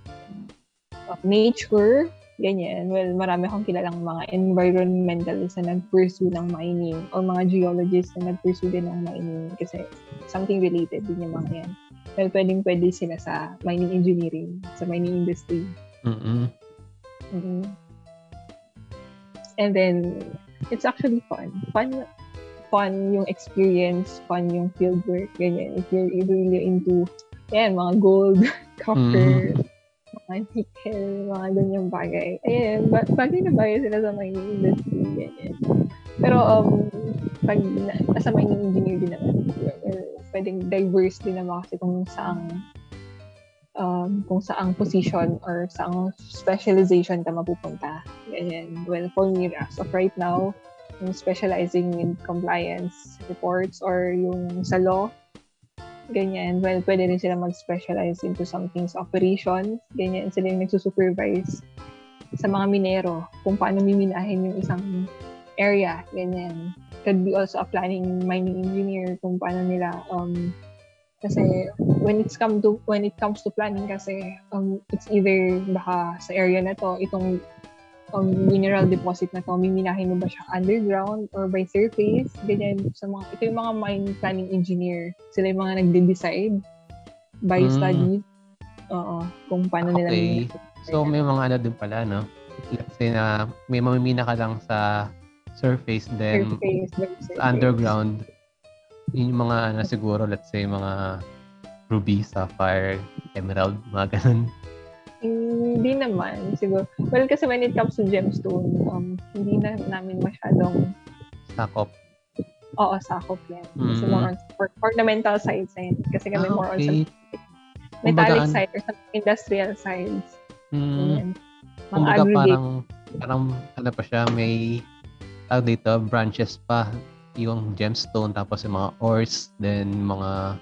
uh, nature, ganyan. Well, marami akong kilalang mga environmentalists na nag-pursue ng mining or mga geologists na nag-pursue din ng mining kasi something related din yung mga yan. Well, pwedeng-pwede sila sa mining engineering, sa mining industry. Mm-hmm. Mm-hmm. And then, it's actually fun. Fun fun yung experience, fun yung fieldwork, ganyan. If you're really into, yan, mga gold, copper, mm-hmm. mga nickel, mga ganyang bagay. Ayan, ba- bagay na bagay sila sa mining industry, ganyan. Pero, um, pag na- sa mining engineer din naman, pwedeng diverse din naman kasi kung saang, um, kung saang position or saang specialization ka mapupunta. Ganyan. Well, for me, as of right now, yung specializing in compliance reports or yung sa law, ganyan. Well, pwede rin sila mag-specialize into some things, operations. Ganyan. Sila yung nagsusupervise sa mga minero kung paano miminahin yung isang area. Ganyan. Could be also a planning mining engineer kung paano nila um kasi when it's come to when it comes to planning kasi um it's either baka sa area na to itong um, mineral deposit na to miminahin mo ba siya underground or by surface ganyan sa mga ito yung mga mine planning engineer sila yung mga nagde-decide by mm. studies oo kung paano okay. nila miminahin. So may mga ano din pala no let's say na may mamimina ka lang sa surface then surface, surface. Underground yun yung mga ano siguro let's say mga ruby, sapphire, emerald mga ganun. Hindi naman siguro well kasi when it comes to gemstone um, hindi na namin masyadong sakop oo sakop yan kasi mm. more on ornamental sides yan kasi kami ah, more okay. on some metallic Kumbagaan. Side or some industrial sides mm. mga parang parang ano pa siya may tawag dito branches pa yung gemstone tapos yung mga ores then mga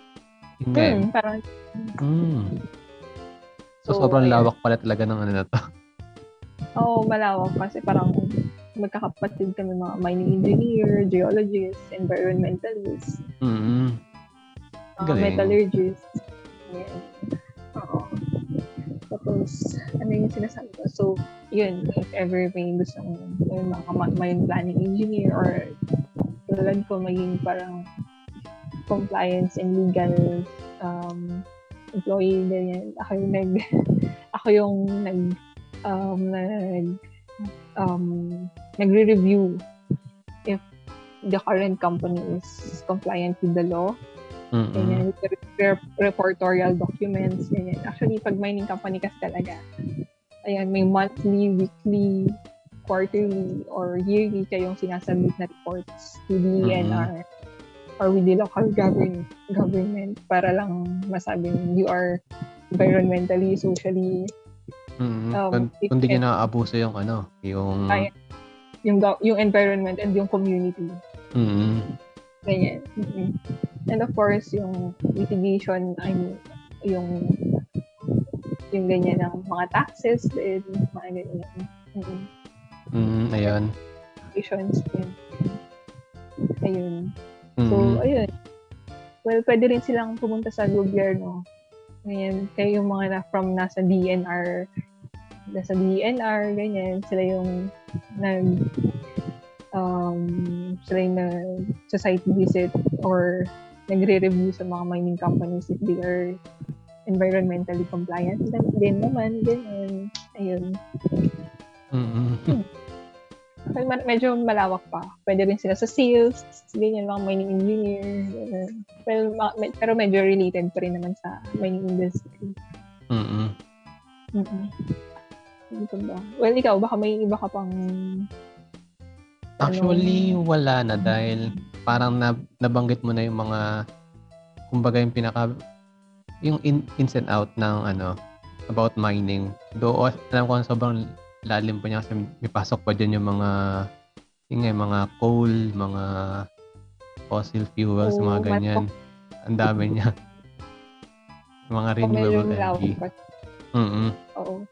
hmm, parang mm. so, so sobrang yeah. lawak pala talaga ng ano na to oh malawak kasi parang magkakapatid kami mga mining engineer geologist environmentalist mm-hmm. uh, metallurgist yeah. oo tapos ano yung sinasabi ko so yun if ever may gusto ng mga planning engineer or tulad ko maging parang compliance and legal um, employee ganyan. Ako yung nag ako yung nag um, nag um, nagre-review if the current company is compliant with the law ganyan, reportorial documents ganyan. Actually pag mining company kasi talaga ayan may monthly, weekly quarterly or yearly kayong sinasubmit na reports to the D E N R mm-hmm. or with the local govern- government para lang masabing you are environmentally, socially mm-hmm. um, kung di nyo na-abuso yung ano yung ay, yung, yung environment and yung community mm-hmm. ganyan mm-hmm. and of course yung litigation I mean, yung yung ganyan ng mga taxes and mga ganyan mm-hmm. Mm, ayun. Patience din. Ayun. Mm-hmm. So, ayun. Well, pwede rin silang pumunta sa gobyerno. Ngayon, kayo yung mga na from nasa D N R, nasa D N R, ganyan, sila yung nag, um, sila yung nag-society visit or nagre-review sa mga mining companies if they are environmentally compliant. Din naman, ganyan. Ayun. Mm-hmm. Hmm. Medyo malawak pa. Pwede rin sila sa sales, ganyan mga mining engineer. Ganyan. Well, ma- pero medyo related pa rin naman sa mining industry. Mm-hmm. Mm-hmm. Ito ba? Well, ikaw, baka may iba ka pang... Actually, ano? Wala na dahil parang nab- nabanggit mo na yung mga kumbaga yung pinaka yung in, ins and out ng ano about mining. Though alam ko sobrang lalim po niya kasi may pasok pa dyan yung mga yung mga coal, mga fossil fuels, oh, mga ganyan. Ang dami niya. Mga renewable energy. Mm-mm. Oo.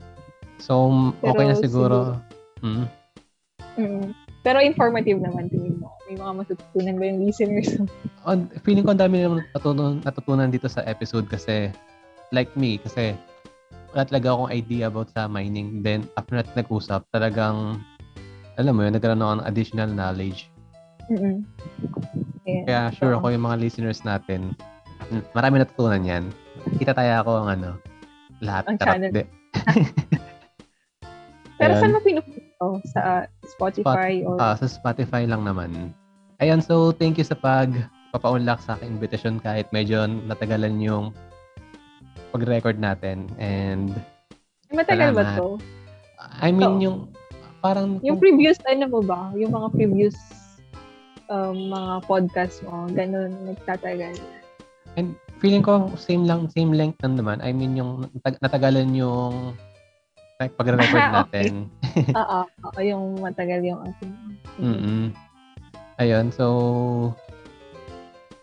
So, pero okay na siguro. siguro. Mm. Mm. Pero informative naman tingin mo. May mga matutunan ba yung listeners? Oh, feeling ko ang dami naman natutunan, natutunan dito sa episode kasi like me, kasi wala talaga akong idea about sa mining. Then, after natin nag-usap, talagang alam mo yun, nagkaroon ako ng additional knowledge. Mm-mm. Yeah. Kaya sure ako yung mga listeners natin, marami natutunan yan. Kita tayo ako ang ano, lahat. Ang channel. Pero saan mo pinupunto? Sa Spotify? Spot, or... uh, sa Spotify lang naman. Ayan, so thank you sa pagpapaunlak sa aking invitation kahit medyo natagalan yung pag-record natin. And matagal ba to? I mean, so, yung parang... Yung previous, ano mo ba? Yung mga previous Um, mga podcast mo, ganun nagtatagal. And feeling ko same lang, same length lang naman. I mean yung natag- natagalan yung like, pag-record natin. Oo, oo, yung matagal yung atin. Mm-mm. Ayun, so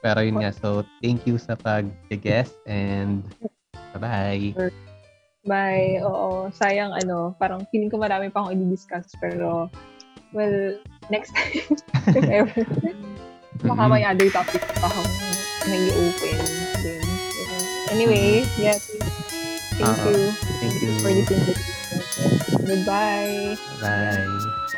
pero yun nga, so thank you sa pag-guest and bye-bye. Bye, oo. Sayang ano, parang feeling ko marami pa akong i-discuss pero well, next time, if ever, baka may other topic pa akong nag-i-open. Anyway, yeah, thank you. Thank you. Thank you for this invitation. Goodbye. Bye.